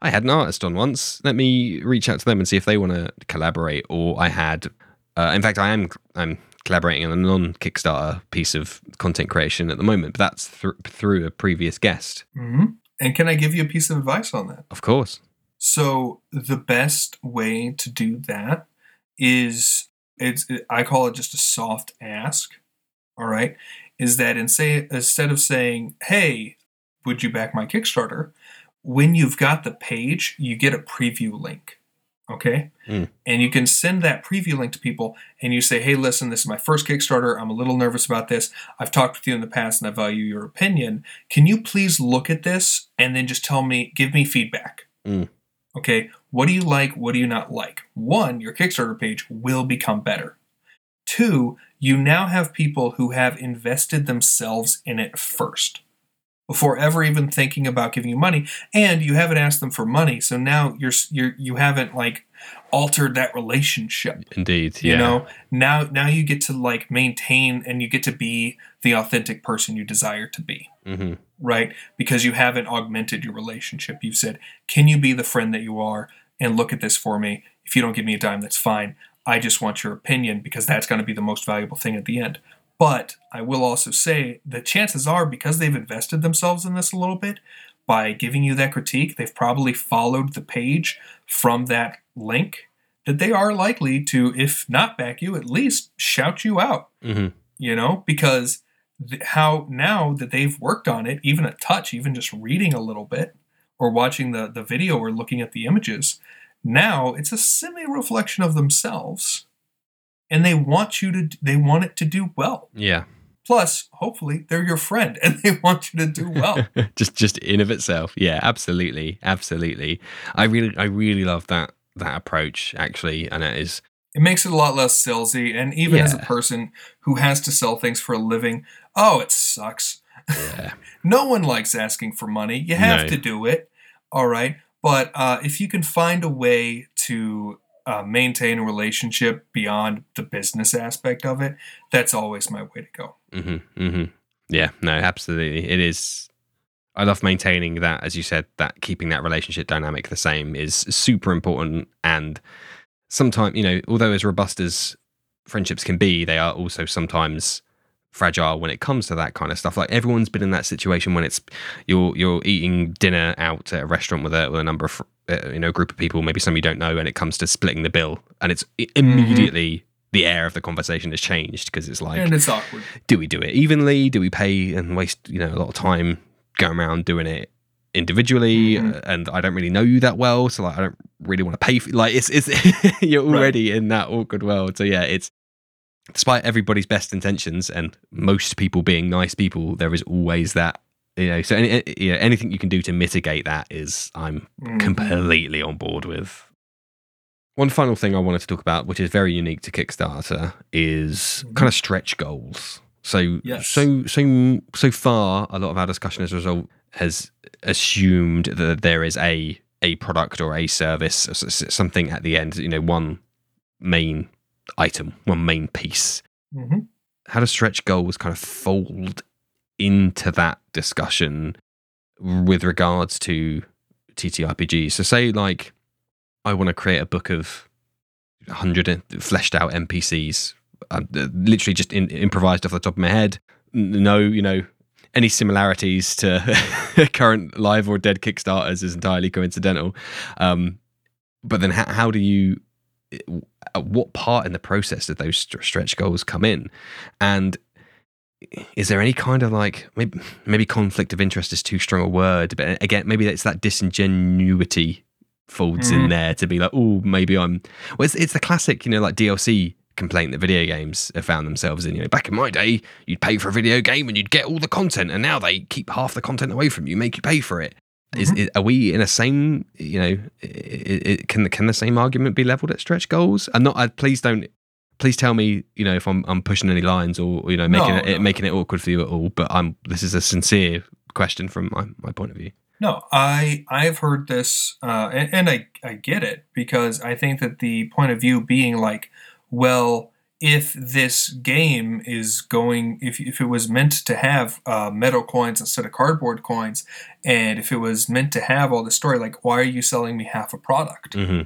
I had an artist on once. Let me reach out to them and see if they want to collaborate. Or I had, uh, in fact, I am I'm collaborating on a non-Kickstarter piece of content creation at the moment, but that's th- through a previous guest. Mm-hmm. And can I give you a piece of advice on that? Of course. So the best way to do that is, it's it, I call it just a soft ask, all right? Is that in say, instead of saying, hey, would you back my Kickstarter? When you've got the page, you get a preview link, okay? Mm. And you can send that preview link to people, and you say, hey, listen, this is my first Kickstarter. I'm a little nervous about this. I've talked with you in the past, and I value your opinion. Can you please look at this and then just tell me, give me feedback? Mm. Okay, what do you like? What do you not like? One, your Kickstarter page will become better. Two, you now have people who have invested themselves in it first, before ever even thinking about giving you money, and you haven't asked them for money, so now you're you're you haven't like altered that relationship. Indeed, yeah. You know, now now you get to like maintain, and you get to be the authentic person you desire to be, mm-hmm. right? Because you haven't augmented your relationship. You've said, "Can you be the friend that you are? And look at this for me. If you don't give me a dime, that's fine. I just want your opinion because that's going to be the most valuable thing at the end." But I will also say the chances are, because they've invested themselves in this a little bit, by giving you that critique, they've probably followed the page from that link, that they are likely to, if not back you, at least shout you out. Mm-hmm. You know, because th- how now that they've worked on it, even a touch, even just reading a little bit or watching the, the video or looking at the images, now it's a semi-reflection of themselves, and they want you to, they want it to do well. Yeah. Plus, hopefully, they're your friend and they want you to do well. just just in of itself. Yeah, absolutely. Absolutely. I really I really love that that approach, actually. And it is... It makes it a lot less salesy. And even yeah. as a person who has to sell things for a living, oh, it sucks. Yeah. No one likes asking for money. You have no. to do it. All right. But uh, if you can find a way to... Uh, maintain a relationship beyond the business aspect of it, that's always my way to go. Mm-hmm, mm-hmm. Yeah, no, absolutely. It is. I love maintaining that, as you said, that keeping that relationship dynamic the same is super important. And sometimes, you know, although as robust as friendships can be, they are also sometimes fragile when it comes to that kind of stuff. Like, everyone's been in that situation when it's you're you're eating dinner out at a restaurant with a with a number of uh, you know group of people, maybe some you don't know, and it comes to splitting the bill, and it's immediately mm-hmm. the air of the conversation has changed, because it's like, and it's awkward. Do we do it evenly? Do we pay and waste you know a lot of time going around doing it individually? Mm-hmm. And I don't really know you that well, so like I don't really want to pay for, like it's it's you're already right. in that awkward world. So yeah, it's despite everybody's best intentions and most people being nice people, there is always that, you know, so any, you know, anything you can do to mitigate that is I'm mm. completely on board with. One final thing I wanted to talk about, which is very unique to Kickstarter, is mm. kind of stretch goals. So, yes. so, so, so far, a lot of our discussion as a result has assumed that there is a, a product or a service, something at the end, you know, one main item, one main piece. Mm-hmm. How does stretch goals kind of fold into that discussion with regards to T T R P Gs? So say like I want to create a book of one hundred fleshed out N P Cs, I'm literally just in, improvised off the top of my head. No, you know, any similarities to current live or dead Kickstarters is entirely coincidental. Um, but then how, how do you at what part in the process did those stretch goals come in, and is there any kind of like maybe, maybe conflict of interest is too strong a word, but again maybe it's that disingenuity folds mm. in there to be like, oh, maybe I'm well it's, it's the classic you know like D L C complaint that video games have found themselves in. You know, back in my day you'd pay for a video game and you'd get all the content, and now they keep half the content away from you, make you pay for it. Is, is are we in a same you know it, it, can the can the same argument be leveled at stretch goals? I'm not. I, please don't. Please tell me you know if I'm I'm pushing any lines or you know making no, it no. making it awkward for you at all. But I'm. This is a sincere question from my, my point of view. No, I I've heard this uh, and, and I I get it, because I think that the point of view being like, well, if this game is going, if if it was meant to have uh, metal coins instead of cardboard coins, and if it was meant to have all this story, like, why are you selling me half a product? Mm-hmm.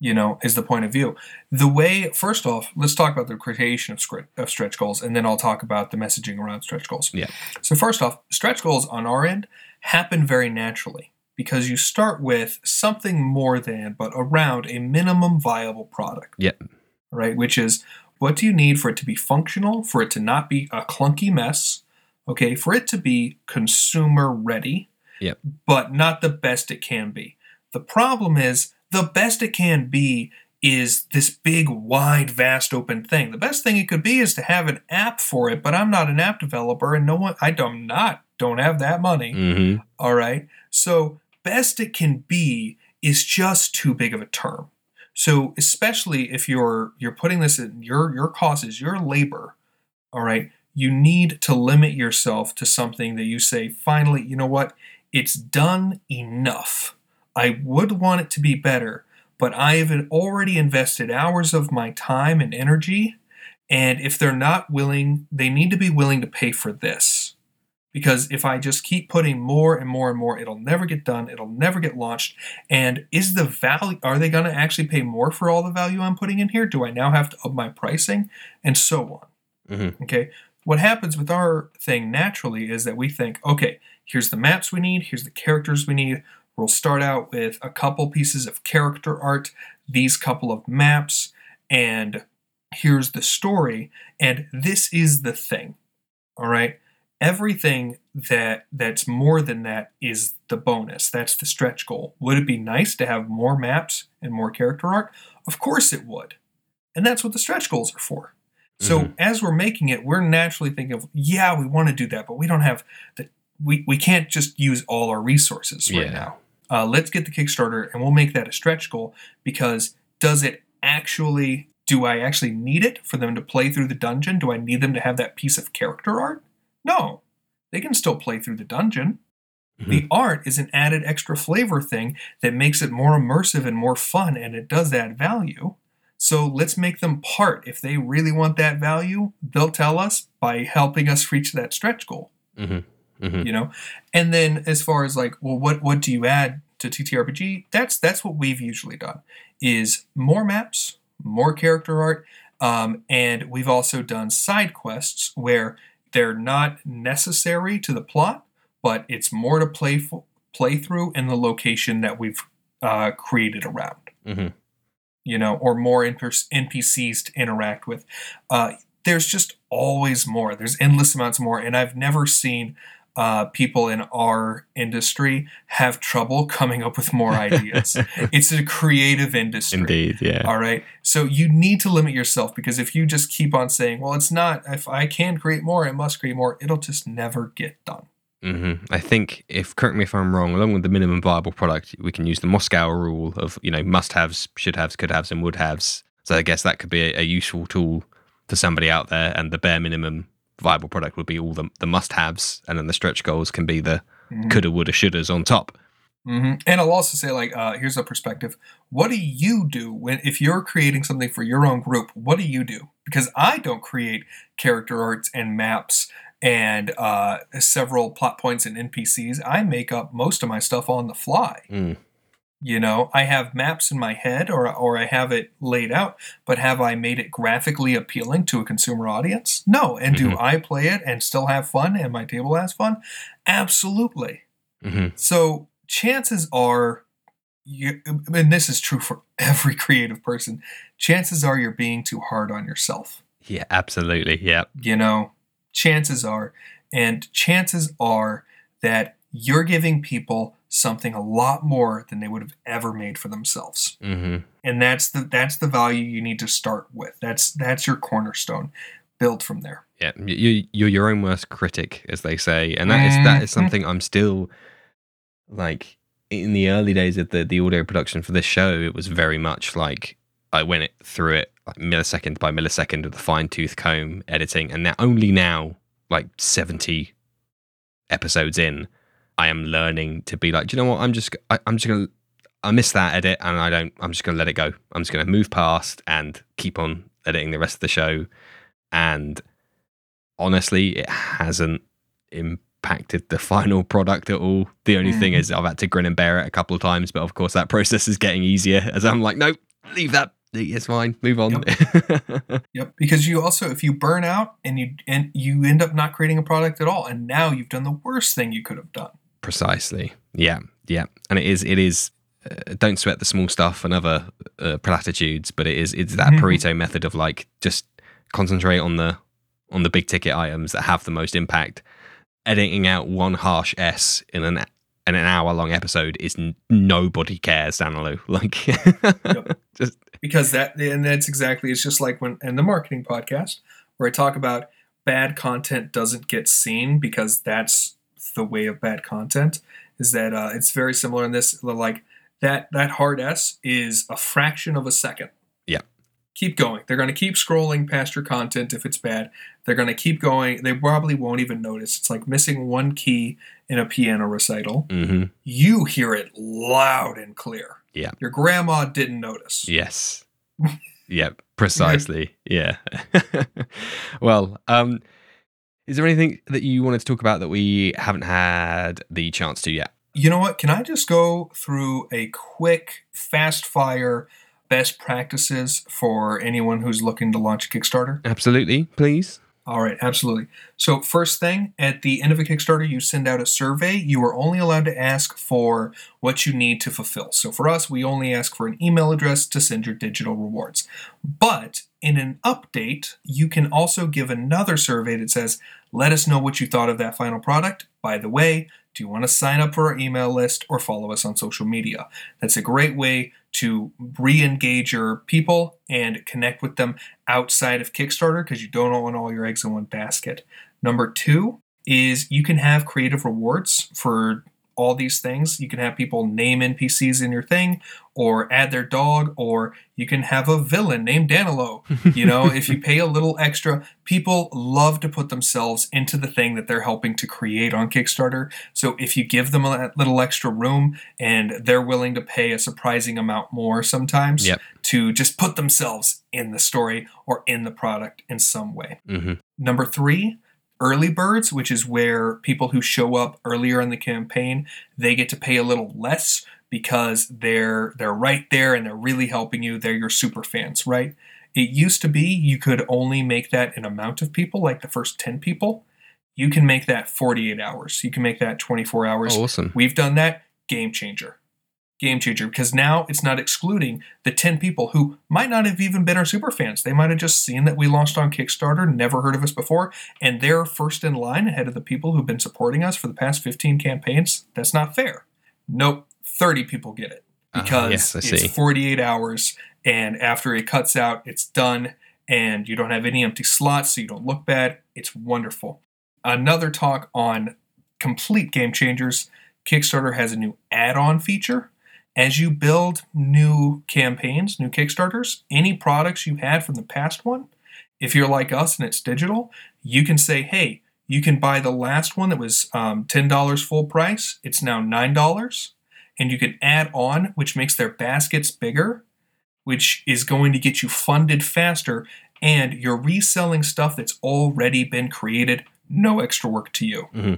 You know, is the point of view. The way, first off, let's talk about the creation of, script, of stretch goals, and then I'll talk about the messaging around stretch goals. Yeah. So first off, stretch goals on our end happen very naturally, because you start with something more than, but around a minimum viable product. Yeah. Right, which is, what do you need for it to be functional, for it to not be a clunky mess, okay, for it to be consumer ready, yep. but not the best it can be. The problem is, the best it can be is this big, wide, vast, open thing. The best thing it could be is to have an app for it, but I'm not an app developer, and no one, I don't not don't have that money. Mm-hmm. All right, so best it can be is just too big of a term. So especially if you're you're putting this in your your cost is your labor, all right, you need to limit yourself to something that you say, finally, you know what, it's done enough. I would want it to be better, but I have already invested hours of my time and energy, and if they're not willing, they need to be willing to pay for this. Because if I just keep putting more and more and more, it'll never get done. It'll never get launched. And is the value, are they going to actually pay more for all the value I'm putting in here? Do I now have to up my pricing? And so on. Mm-hmm. Okay. what happens with our thing naturally is that we think, okay, here's the maps we need, here's the characters we need. We'll start out with a couple pieces of character art, these couple of maps, and here's the story, and this is the thing, all right? Everything that that's more than that is the bonus. That's the stretch goal. Would it be nice to have more maps and more character art? Of course it would. And that's what the stretch goals are for. So mm-hmm. as we're making it, we're naturally thinking of, yeah, we want to do that, but we don't have the, we, we can't just use all our resources right yeah. now. Uh, let's get the Kickstarter and we'll make that a stretch goal, because does it actually, do I actually need it for them to play through the dungeon? Do I need them to have that piece of character art? No, they can still play through the dungeon. Mm-hmm. The art is an added extra flavor thing that makes it more immersive and more fun, and it does add value. So let's make them part. If they really want that value, they'll tell us by helping us reach that stretch goal. Mm-hmm. Mm-hmm. You know? And then as far as like, well, what, what do you add to T T R P G? That's that's what we've usually done, is more maps, more character art, um, and we've also done side quests where they're not necessary to the plot, but it's more to play f- play through in the location that we've uh, created around, mm-hmm. you know, or more N P Cs to interact with. Uh, there's just always more. There's endless amounts more, and I've never seen uh, people in our industry have trouble coming up with more ideas. It's a creative industry. Indeed, yeah. All right. So you need to limit yourself, because if you just keep on saying, well, it's not, if I can create more, I must create more, it'll just never get done. Mm-hmm. I think, if correct me if I'm wrong, along with the minimum viable product, we can use the Moscow rule of, you know, must-haves, should-haves, could-haves, and would-haves. So I guess that could be a, a useful tool for somebody out there, and the bare minimum viable product would be all the, the must-haves, and then the stretch goals can be the mm-hmm. coulda, woulda, shouldas on top. Mm-hmm. And I'll also say, like, uh, here's a perspective. What do you do when, if you're creating something for your own group, what do you do? Because I don't create character arts and maps and uh, several plot points and N P Cs. I make up most of my stuff on the fly. Mm. You know, I have maps in my head, or or I have it laid out, but have I made it graphically appealing to a consumer audience? No. And mm-hmm. do I play it and still have fun, and my table has fun? Absolutely. Mm-hmm. So chances are, you, and this is true for every creative person, chances are you're being too hard on yourself. Yeah, absolutely. Yeah. You know, chances are, and chances are that you're giving people something a lot more than they would have ever made for themselves. Mm-hmm. And that's the that's the value you need to start with. That's that's your cornerstone. Build from there. Yeah, you, you're your own worst critic, as they say. And that is that is something I'm still, like, in the early days of the, the audio production for this show, it was very much like I went it through it like millisecond by millisecond with a fine-tooth comb editing. And now, only now, like seventy episodes in, I am learning to be like, do you know what? I'm just, I, I'm just gonna, I miss that edit, and I don't. I'm just gonna let it go. I'm just gonna move past and keep on editing the rest of the show. And honestly, it hasn't impacted the final product at all. The only mm. thing is, I've had to grin and bear it a couple of times. But of course, that process is getting easier as I'm like, nope, leave that. It's fine. Move on. Yep. Yep. Because you also, if you burn out and you and you end up not creating a product at all, and now you've done the worst thing you could have done. Precisely. Yeah. Yeah. And it is, it is, uh, don't sweat the small stuff and other uh, platitudes, but it is, it's that mm-hmm. Pareto method of, like, just concentrate on the, on the big ticket items that have the most impact. Editing out one harsh S in an, in an hour long episode is n- nobody cares, Danilo. Like, yep. Just because that, and that's exactly, it's just like when, in the marketing podcast where I talk about bad content doesn't get seen, because that's the way of bad content, is that uh, it's very similar in this, like that that hard S is a fraction of a second. Yeah. Keep going. They're going to keep scrolling past your content if it's bad. They're going to keep going. They probably won't even notice. It's like missing one key in a piano recital. Mm-hmm. You hear it loud and clear. Yeah. Your grandma didn't notice. Yes. Yeah, precisely. Yeah. Well, um, is there anything that you wanted to talk about that we haven't had the chance to yet? You know what? Can I just go through a quick, fast-fire best practices for anyone who's looking to launch a Kickstarter? Absolutely. Please. All right, absolutely. So first thing, at the end of a Kickstarter, you send out a survey. You are only allowed to ask for what you need to fulfill. So for us, we only ask for an email address to send your digital rewards. But in an update, you can also give another survey that says, let us know what you thought of that final product. By the way, do you want to sign up for our email list or follow us on social media? That's a great way to re-engage your people and connect with them outside of Kickstarter, because you don't want all your eggs in one basket. Number two is you can have creative rewards for all these things. You can have people name N P Cs in your thing or add their dog, or you can have a villain named Danilo. You know, if you pay a little extra, people love to put themselves into the thing that they're helping to create on Kickstarter. So if you give them a little extra room, and they're willing to pay a surprising amount more sometimes, yep, to just put themselves in the story or in the product in some way. Mm-hmm. Number three, early birds, which is where people who show up earlier in the campaign, they get to pay a little less because they're they're right there and they're really helping you. They're your super fans, right? It used to be you could only make that an amount of people, like the first ten people. You can make that forty-eight hours. You can make that twenty-four hours. Oh, awesome. We've done that. Game changer. Game changer, because now it's not excluding the ten people who might not have even been our super fans. They might have just seen that we launched on Kickstarter, never heard of us before, and they're first in line ahead of the people who've been supporting us for the past fifteen campaigns. That's not fair. Nope, thirty people get it, because uh, yes, it's forty-eight hours, and after it cuts out, it's done, and you don't have any empty slots, so you don't look bad. It's wonderful. Another talk on complete game changers, Kickstarter has a new add-on feature. As you build new campaigns, new Kickstarters, any products you had from the past one, if you're like us and it's digital, you can say, hey, you can buy the last one that was um, ten dollars full price. It's now nine dollars. And you can add on, which makes their baskets bigger, which is going to get you funded faster. And you're reselling stuff that's already been created. No extra work to you. Mm-hmm.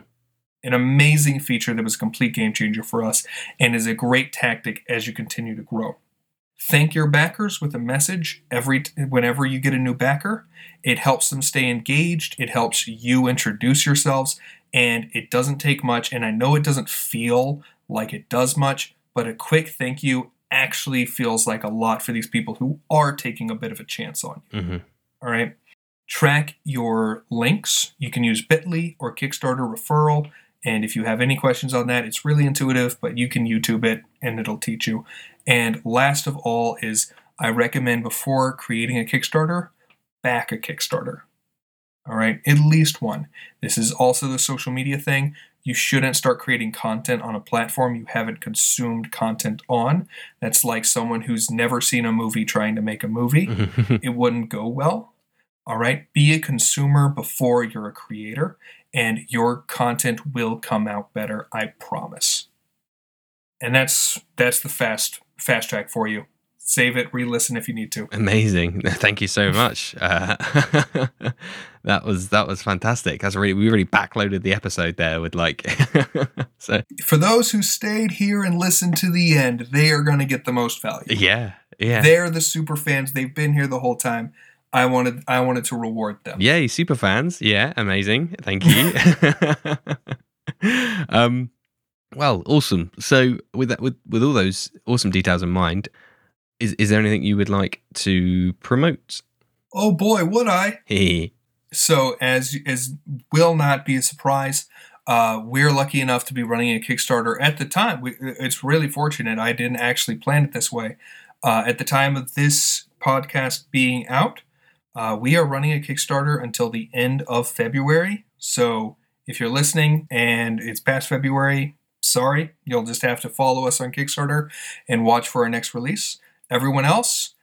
An amazing feature that was a complete game changer for us and is a great tactic as you continue to grow. Thank your backers with a message every t- whenever you get a new backer. It helps them stay engaged. It helps you introduce yourselves, and it doesn't take much. And I know it doesn't feel like it does much, but a quick thank you actually feels like a lot for these people who are taking a bit of a chance on you. Mm-hmm. All right. Track your links. You can use bit dot l y or Kickstarter referral. And if you have any questions on that, it's really intuitive, but you can YouTube it and it'll teach you. And last of all is I recommend before creating a Kickstarter, back a Kickstarter. All right, at least one. This is also the social media thing. You shouldn't start creating content on a platform you haven't consumed content on. That's like someone who's never seen a movie trying to make a movie. It wouldn't go well. All right, be a consumer before you're a creator. And your content will come out better, I promise. And that's that's the fast fast track for you. Save it, re-listen if you need to. Amazing! Thank you so much. Uh, that was that was fantastic. That's really we really backloaded the episode there with like. So for those who stayed here and listened to the end, they are going to get the most value. Yeah, yeah. They're the super fans. They've been here the whole time. I wanted I wanted to reward them. Yay, super fans. Yeah, amazing. Thank you. um, well, awesome. So with that, with with all those awesome details in mind, is, is there anything you would like to promote? Oh boy, would I? So as as will not be a surprise, uh, we're lucky enough to be running a Kickstarter at the time. We, it's really fortunate. I didn't actually plan it this way. Uh, at the time of this podcast being out, Uh, we are running a Kickstarter until the end of February. So if you're listening and it's past February, sorry, you'll just have to follow us on Kickstarter and watch for our next release. Everyone else,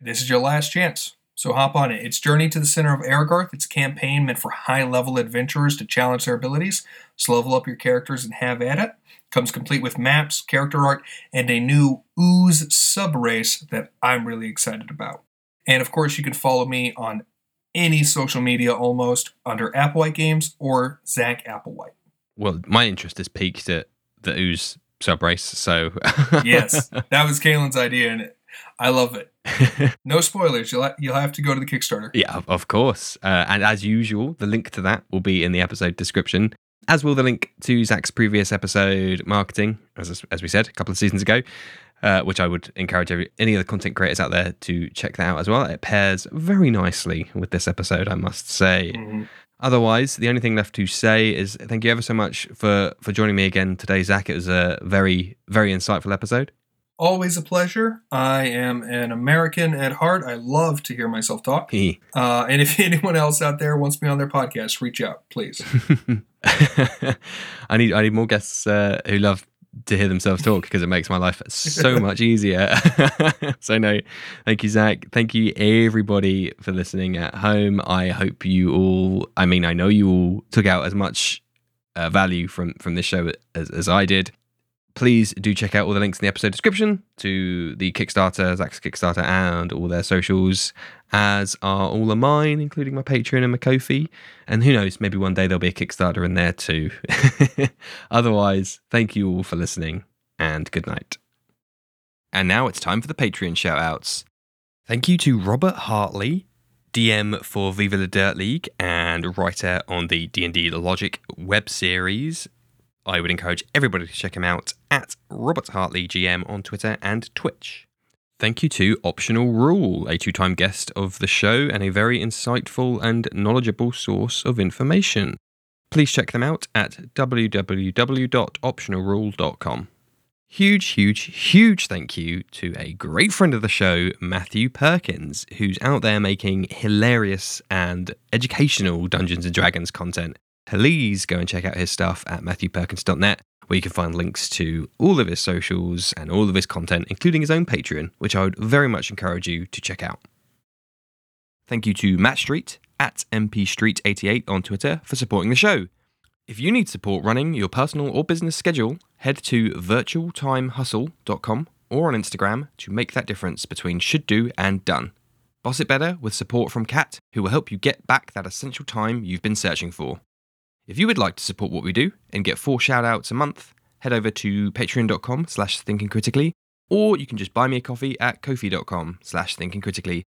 this is your last chance. So hop on it. It's Journey to the Center of Aragarth. It's a campaign meant for high-level adventurers to challenge their abilities. So level up your characters and have at it. Comes complete with maps, character art, and a new ooze sub-race that I'm really excited about. And, of course, you can follow me on any social media almost under Applewhite Games or Zach Applewhite. Well, my interest is piqued at the ooze subrace, so... Yes, that was Caelan's idea, and I love it. No spoilers. You'll, ha- you'll have to go to the Kickstarter. Yeah, of course. Uh, and as usual, the link to that will be in the episode description, as will the link to Zach's previous episode, Marketing, as as we said a couple of seasons ago, uh, which I would encourage every, any of the content creators out there to check that out as well. It pairs very nicely with this episode, I must say. Mm-hmm. Otherwise, the only thing left to say is thank you ever so much for, for joining me again today, Zach. It was a very, very insightful episode. Always a pleasure. I am an American at heart. I love to hear myself talk. Uh, and if anyone else out there wants me on their podcast, reach out, please. I need I need more guests uh, who love to hear themselves talk, because it makes my life so much easier. So no, thank you, Zach. Thank you, everybody, for listening at home. I hope you all, I mean, I know you all took out as much uh, value from, from this show as, as I did. Please do check out all the links in the episode description to the Kickstarter, Zach's Kickstarter, and all their socials, as are all of mine, including my Patreon and my Ko-fi. And who knows, maybe one day there'll be a Kickstarter in there too. Otherwise, thank you all for listening, and good night. And now it's time for the Patreon shout-outs. Thank you to Robert Hartley, D M for Viva La Dirt League and writer on the D and D Logic web series. I would encourage everybody to check him out at Robert Hartley G M on Twitter and Twitch. Thank you to Optional Rule, a two-time guest of the show and a very insightful and knowledgeable source of information. Please check them out at w w w dot optional rule dot com. Huge, huge, huge thank you to a great friend of the show, Matthew Perkins, who's out there making hilarious and educational Dungeons and Dragons content. Please go and check out his stuff at matthew perkins dot net, where you can find links to all of his socials and all of his content, including his own Patreon, which I would very much encourage you to check out. Thank you to Matt Street at m p street eight eight on Twitter for supporting the show. If you need support running your personal or business schedule, head to virtual time hustle dot com or on Instagram to make that difference between should do and done. Boss it better with support from Kat, who will help you get back that essential time you've been searching for. If you would like to support what we do and get four shout-outs a month, head over to patreon dot com slash thinking critically, or you can just buy me a coffee at ko-fi dot com slash thinking critically,